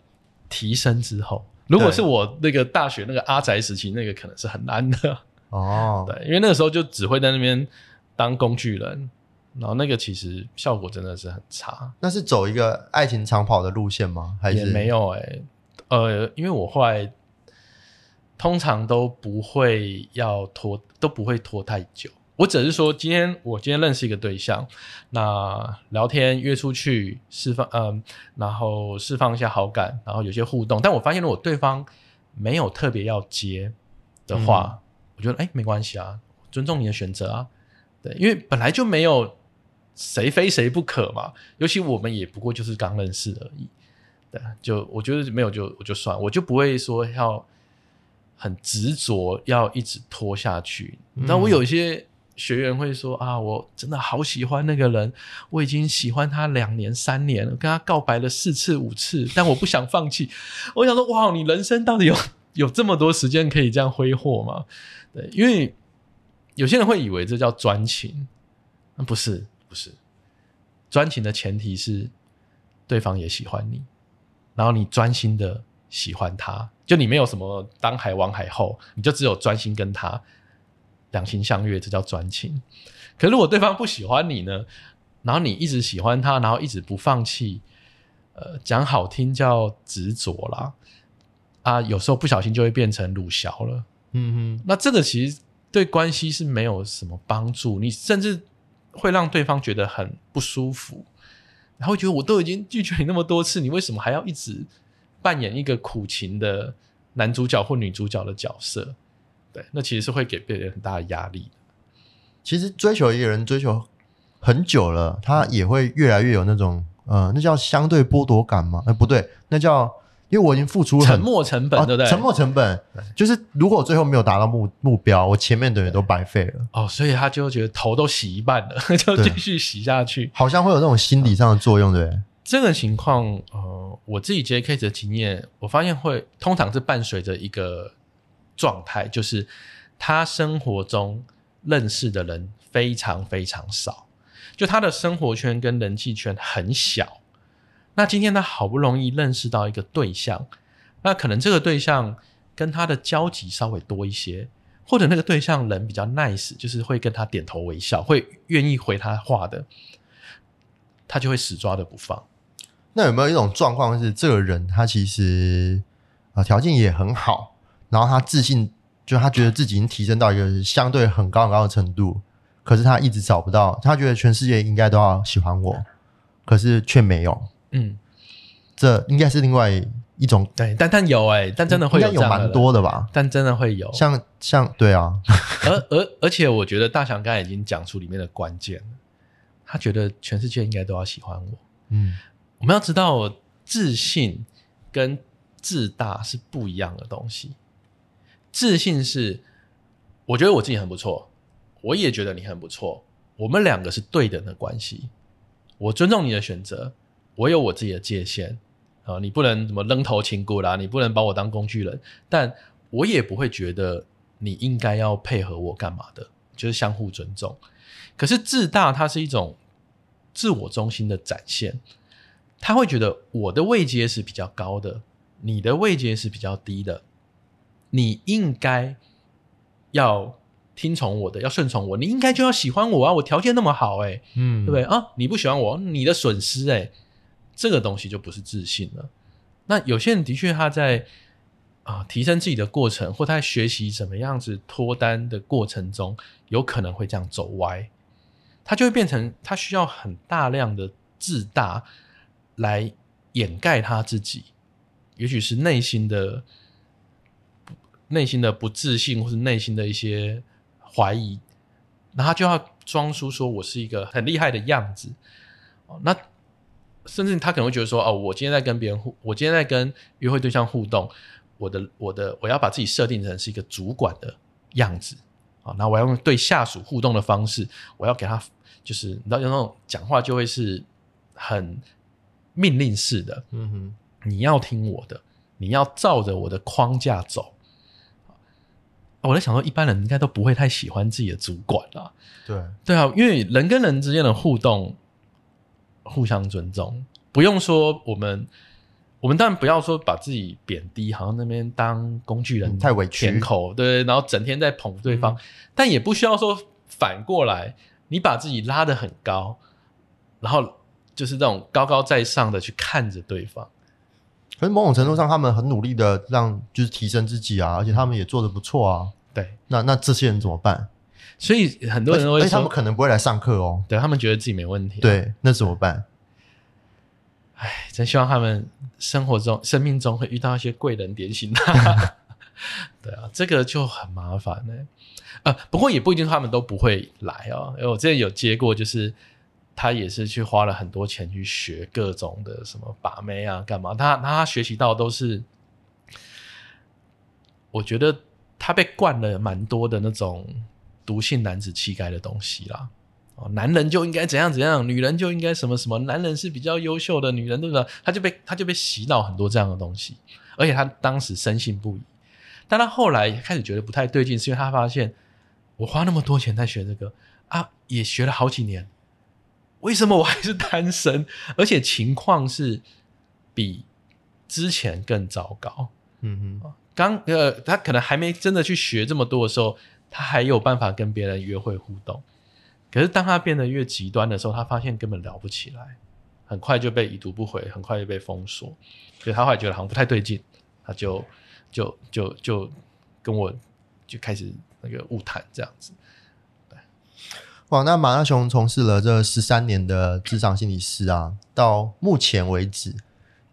提升之后，如果是我那个大学那个阿宅时期，那个可能是很难的哦，对，因为那个时候就只会在那边当工具人，然后那个其实效果真的是很差。那是走一个爱情长跑的路线吗？还是也没有哎、欸呃，因为我后来通常都不会要拖，都不会拖太久。我只是说，今天我今天认识一个对象，那聊天约出去释放，嗯，然后释放一下好感，然后有些互动。但我发现，如果对方没有特别要接的话，嗯，我觉得哎，没关系啊，尊重你的选择啊。对，因为本来就没有谁非谁不可嘛，尤其我们也不过就是刚认识而已。对，就我觉得没有就我就算，我就不会说要很执着要一直拖下去。那，嗯，我有一些学员会说啊，我真的好喜欢那个人，我已经喜欢他两年三年了，跟他告白了四次五次，但我不想放弃。我想说，哇，你人生到底有有这么多时间可以这样挥霍吗？对，因为有些人会以为这叫专情，那不是不是，专情的前提是对方也喜欢你。然后你专心的喜欢他，就你没有什么当海王海后，你就只有专心跟他两情相悦，这叫专情。可是如果对方不喜欢你呢，然后你一直喜欢他，然后一直不放弃，呃，讲好听叫执着啦，啊，有时候不小心就会变成鲁小了。嗯哼，那这个其实对关系是没有什么帮助，你甚至会让对方觉得很不舒服。然后觉得我都已经拒绝你那么多次，你为什么还要一直扮演一个苦情的男主角或女主角的角色？对，那其实是会给别人很大的压力的。其实追求一个人追求很久了，他也会越来越有那种呃，那叫相对剥夺感吗？呃，不对，那叫因为我已经付出沉没成本，对不对？沉没成本就是如果最后没有达到 目, 目标，我前面的也都白费了。哦，所以他就觉得头都洗一半了，就继续洗下去。好像会有那种心理上的作用，对不对？这个情况，呃，我自己接 case 的经验，我发现会通常是伴随着一个状态，就是他生活中认识的人非常非常少，就他的生活圈跟人际圈很小。那今天他好不容易认识到一个对象，那可能这个对象跟他的交集稍微多一些，或者那个对象人比较 nice， 就是会跟他点头微笑，会愿意回他话的，他就会死抓的不放。那有没有一种状况是，这个人他其实啊条件也很好，然后他自信，就他觉得自己已经提升到一个相对很高很高的程度，可是他一直找不到，他觉得全世界应该都要喜欢我，可是却没有。嗯，这应该是另外一种。对，但但有哎、欸，但真的会有这样的人，应该有蛮多的吧？但真的会有，像像对啊，而而而且我觉得大翔刚才已经讲出里面的关键了，他觉得全世界应该都要喜欢我。嗯，我们要知道，自信跟自大是不一样的东西。自信是我觉得我自己很不错，我也觉得你很不错，我们两个是对等的关系，我尊重你的选择。我有我自己的界限、呃、你不能怎么扔头轻骨啦，你不能把我当工具人，但我也不会觉得你应该要配合我干嘛的，就是相互尊重。可是自大它是一种自我中心的展现，他会觉得我的位阶是比较高的，你的位阶是比较低的，你应该要听从我的，要顺从我，你应该就要喜欢我啊，我条件那么好欸、嗯、对不对啊？你不喜欢我，你的损失欸，这个东西就不是自信了。那有些人的确他在、呃、提升自己的过程，或他在学习怎么样子脱单的过程中，有可能会这样走歪，他就会变成他需要很大量的自大来掩盖他自己，也许是内心的内心的不自信，或是内心的一些怀疑，那他就要装出说我是一个很厉害的样子。那甚至他可能会觉得说，哦，我今天在跟别人互，我今天在跟约会对象互动，我的我的我要把自己设定成是一个主管的样子，好，那我要用对下属互动的方式，我要给他就是你知道那种讲话就会是很命令式的，嗯哼，你要听我的，你要照着我的框架走。我在想说一般人应该都不会太喜欢自己的主管啦，对对啊，因为人跟人之间的互动互相尊重，不用说我们我们当然不要说把自己贬低，好像那边当工具人、嗯、太委屈舔口，对，然后整天在捧对方、嗯、但也不需要说反过来你把自己拉得很高，然后就是这种高高在上的去看着对方。可是某种程度上他们很努力的让就是提升自己啊，而且他们也做得不错啊，对，那那这些人怎么办？所以很多人都会说，而且他们可能不会来上课哦，对，他们觉得自己没问题、啊、对，那怎么办？哎，真希望他们生活中生命中会遇到一些贵人典型啊对啊，这个就很麻烦、欸、呃，不过也不一定他们都不会来哦，因为我之前有接过就是他也是去花了很多钱去学各种的什么把妹啊干嘛，他他学习到都是我觉得他被灌了蛮多的那种毒性男子气概的东西啦、哦、男人就应该怎样怎样，女人就应该什么什么，男人是比较优秀的，女人对不对，他就被他就被洗脑很多这样的东西，而且他当时深信不疑，但他后来开始觉得不太对劲，是因为他发现我花那么多钱在学这个啊，也学了好几年，为什么我还是单身？而且情况是比之前更糟糕。嗯哼，刚呃，他可能还没真的去学这么多的时候，他还有办法跟别人约会互动。可是当他变得越极端的时候，他发现根本聊不起来，很快就被已读不回，很快就被封锁。所以他后来觉得好像不太对劲，他就就就就跟我就开始那个误谈这样子。哇，那马大雄从事了这十三年的智商心理师啊，到目前为止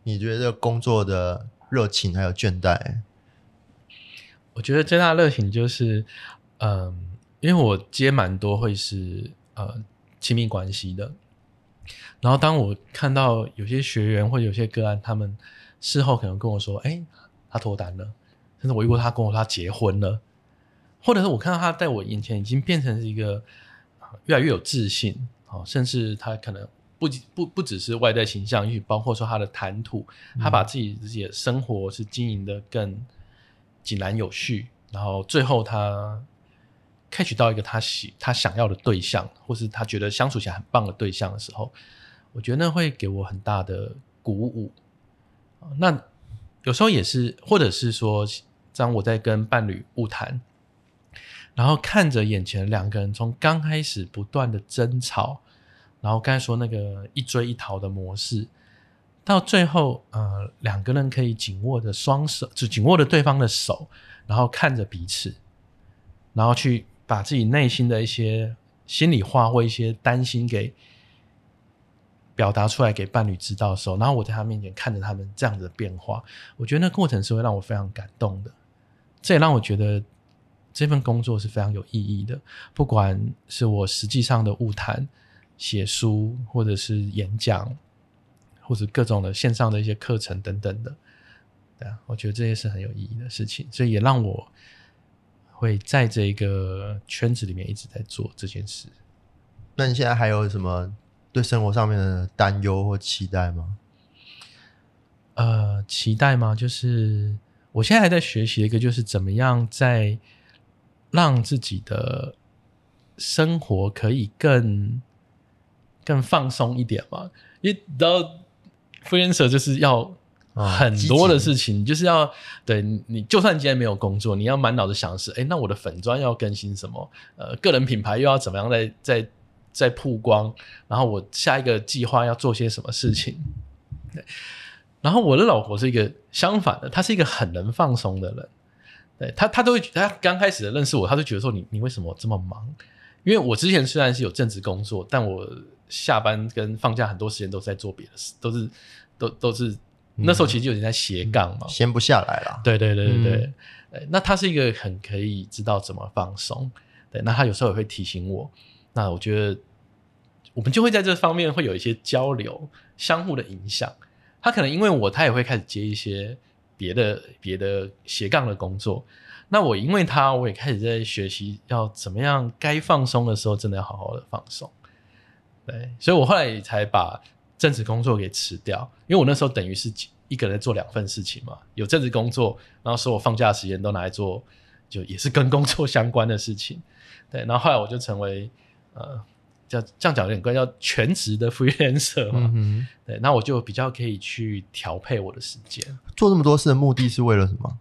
你觉得工作的热情还有倦怠、欸、我觉得最大的热情就是嗯，因为我接蛮多会是呃亲密关系的，然后当我看到有些学员或者有些个案他们事后可能跟我说哎、欸，他脱单了，甚至我遇过他跟我说他结婚了，或者是我看到他在我眼前已经变成是一个越来越有自信、哦、甚至他可能 不, 不, 不只是外在形象，包括说他的谈吐、嗯、他把自己自己的生活是经营的更井然有序，然后最后他 catch 到一个 他, 喜他想要的对象，或是他觉得相处起来很棒的对象的时候，我觉得那会给我很大的鼓舞。那有时候也是或者是说当我在跟伴侣晤谈，然后看着眼前两个人从刚开始不断的争吵，然后刚才说那个一追一逃的模式，到最后呃，两个人可以紧握着双手，就紧握着对方的手，然后看着彼此，然后去把自己内心的一些心里话或一些担心给表达出来给伴侣知道的时候，然后我在他面前看着他们这样的变化，我觉得那过程是会让我非常感动的。这也让我觉得这份工作是非常有意义的，不管是我实际上的晤谈、写书，或者是演讲，或者各种的线上的一些课程等等的，对啊，我觉得这些是很有意义的事情，所以也让我会在这个圈子里面一直在做这件事。那你现在还有什么对生活上面的担忧或期待吗？呃，期待吗？就是我现在还在学习一个，就是怎么样在让自己的生活可以更更放松一点嘛，因为然后 freelancer 就是要很多的事情，哦、就是要对你，就算今天没有工作，你要满脑子想的是，哎、欸，那我的粉专要更新什么？呃，个人品牌又要怎么样再再再曝光？然后我下一个计划要做些什么事情？对。然后我的老婆是一个相反的，她是一个很能放松的人。对，她她都会，她刚开始认识我，她就觉得说你你为什么这么忙？因为我之前虽然是有正职工作，但我下班跟放假很多时间都是在做别的事，都是都都是。那时候其实有点在斜杠嘛，闲、嗯、不下来啦。对对对对对、嗯，那他是一个很可以知道怎么放松，对，那他有时候也会提醒我，那我觉得我们就会在这方面会有一些交流，相互的影响。他可能因为我，他也会开始接一些别的别的斜杠的工作。那我因为他，我也开始在学习要怎么样该放松的时候，真的要好好的放松。对，所以我后来也才把正职工作给辞掉，因为我那时候等于是一个人做两份事情嘛，有正职工作，然后所有放假的时间都拿来做，就也是跟工作相关的事情。对，然后后来我就成为呃，叫这样讲有点怪，叫全职的 freelancer 嘛。嗯、对，那我就比较可以去调配我的时间。做这么多事的目的是为了什么？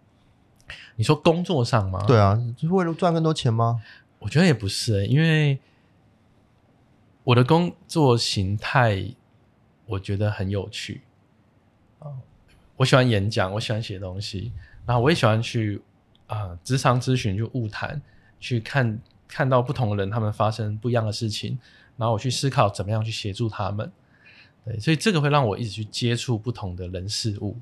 你说工作上吗？对啊，就是为了赚更多钱吗？我觉得也不是、欸，因为我的工作形态。我觉得很有趣，我喜欢演讲，我喜欢写东西，然后我也喜欢去啊职场咨询，就晤谈，去看看到不同的人他们发生不一样的事情，然后我去思考怎么样去协助他们。对，所以这个会让我一直去接触不同的人事物，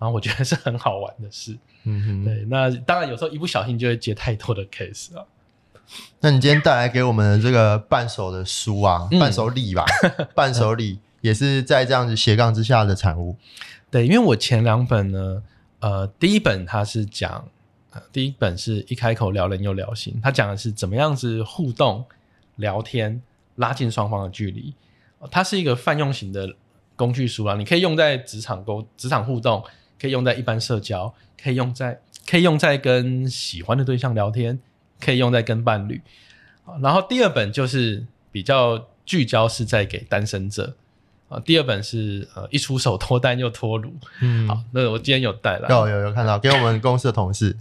然后我觉得是很好玩的事。嗯哼，对，那当然有时候一不小心就会接太多的 case 啊。那你今天带来给我们的这个伴手的书啊，嗯、伴手礼吧，伴手礼。也是在这样子斜杠之下的产物。对，因为我前两本呢，呃，第一本它是讲、呃，第一本是一开口聊人又聊心，它讲的是怎么样子互动、聊天，拉近双方的距离、呃。它是一个泛用型的工具书啦，你可以用在职场沟、职场互动，可以用在一般社交，可以用在可以用在跟喜欢的对象聊天，可以用在跟伴侣。呃、然后第二本就是比较聚焦是在给单身者。啊、第二本是、呃、一出手脱单又脱乳、嗯、好，那我今天有带来，有有有看到给我们公司的同事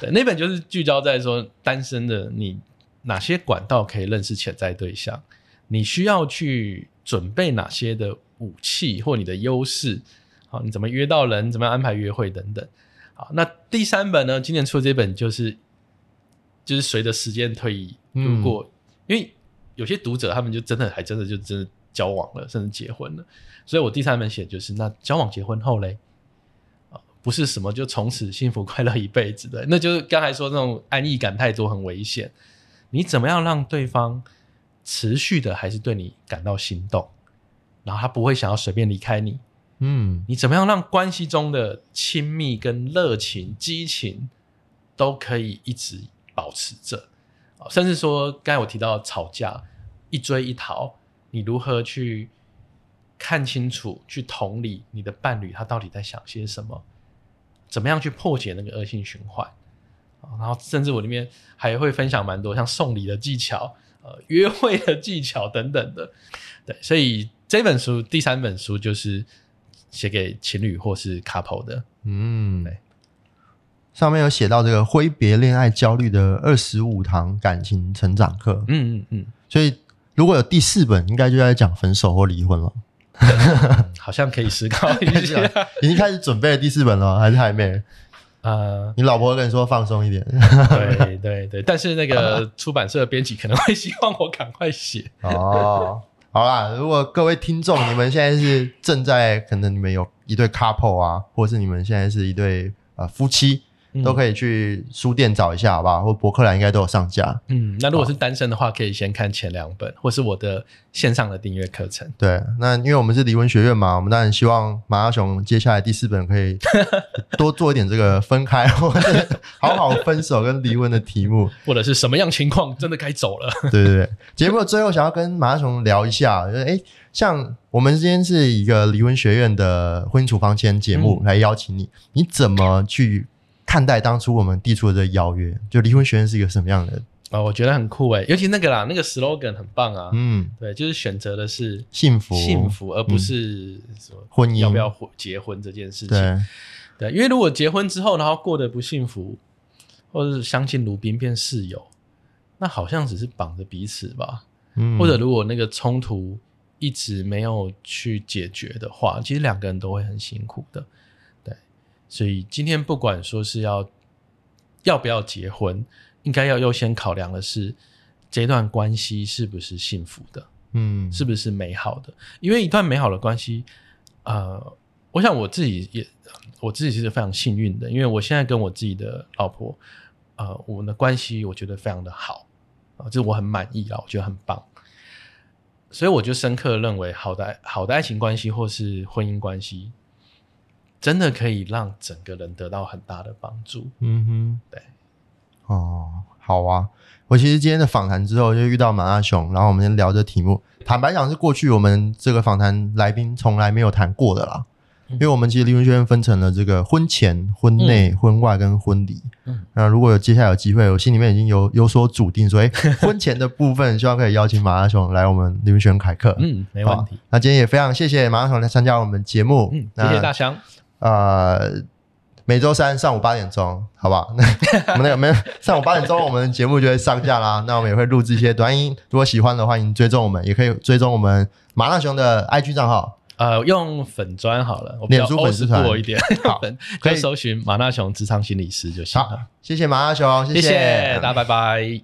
對，那本就是聚焦在说单身的你哪些管道可以认识潜在对象，你需要去准备哪些的武器或你的优势，你怎么约到人，怎么样安排约会等等。好，那第三本呢，今年出的这本就是就是随着时间推移度过、嗯、因为有些读者他们就真的还真的就真的交往了，甚至结婚了，所以我第三本写就是那交往结婚后嘞、呃，不是什么就从此幸福快乐一辈子的，那就是刚才说那种安逸感太多很危险。你怎么样让对方持续的还是对你感到心动，然后他不会想要随便离开你？嗯，你怎么样让关系中的亲密跟热情、激情都可以一直保持着？呃、甚至说刚才我提到吵架、一追一逃。你如何去看清楚，去同理你的伴侣他到底在想些什么，怎么样去破解那个恶性循环。然后甚至我里面还会分享蛮多像送礼的技巧、呃、约会的技巧等等的。对，所以这本书第三本书就是写给情侣或是 couple 的。嗯，对，上面有写到这个挥别恋爱焦虑的二十五堂感情成长课。嗯嗯嗯，所以如果有第四本，应该就在讲分手或离婚了。好像可以思考一下。已经开始准备了第四本了，还是还没？呃，你老婆跟你说放松一点。对对对，但是那个出版社的编辑可能会希望我赶快写。哦，好啦，如果各位听众，你们现在是正在，可能你们有一对 couple 啊，或是你们现在是一对呃夫妻。都可以去书店找一下，好不好？或博客来应该都有上架。嗯，那如果是单身的话，可以先看前两本，或是我的线上的订阅课程。对，那因为我们是离婚学院嘛，我们当然希望麻辣熊接下来第四本可以多做一点这个分开，或者好好分手跟离婚的题目，或者是什么样情况真的该走了。对对对，节目最后想要跟麻辣熊聊一下，就是哎，像我们今天是一个离婚学院的婚姻处方签节目、嗯、来邀请你，你怎么去看待当初我们递出的这个邀约？就离婚学院是一个什么样的哦，我觉得很酷哎，尤其那个啦，那个 slogan 很棒啊。嗯，对，就是选择的是幸福，幸福，而不是什么婚姻要不要结婚这件事情。对，对，因为如果结婚之后，然后过得不幸福，或者是相敬如宾变室友，那好像只是绑着彼此吧。嗯，或者如果那个冲突一直没有去解决的话，其实两个人都会很辛苦的。对，所以今天不管说是要要不要结婚，应该要优先考量的是这段关系是不是幸福的，嗯，是不是美好的？因为一段美好的关系，呃，我想我自己也，我自己是非常幸运的，因为我现在跟我自己的老婆，呃，我们的关系我觉得非常的好，啊、呃，就是我很满意啦，我觉得很棒，所以我就深刻认为，好的好的爱情关系或是婚姻关系，真的可以让整个人得到很大的帮助。嗯哼，对。哦，好啊！我其实今天的访谈之后就遇到马大雄，然后我们聊这题目，坦白讲是过去我们这个访谈来宾从来没有谈过的啦。嗯、因为我们其实离婚学院分成了这个婚前、婚内、嗯、婚外跟婚离。嗯，那如果有接下来有机会，我心里面已经有有所主定，所以婚前的部分希望可以邀请马大雄来我们离婚学院开课。嗯，没问题。那今天也非常谢谢马大雄来参加我们节目。嗯，谢谢大翔。呃。每周三上午八点钟，好不好？那我们那个没有上午八点钟，我们的节目就会上架啦。那我们也会录制一些短音，如果喜欢的话，欢迎追踪我们，也可以追踪我们麻辣熊的 I G 账号。呃，用粉专好了，我比较粉丝多一点，好，可以搜寻麻辣熊职场心理师就行了。好，谢谢麻辣熊，谢谢大家，拜拜。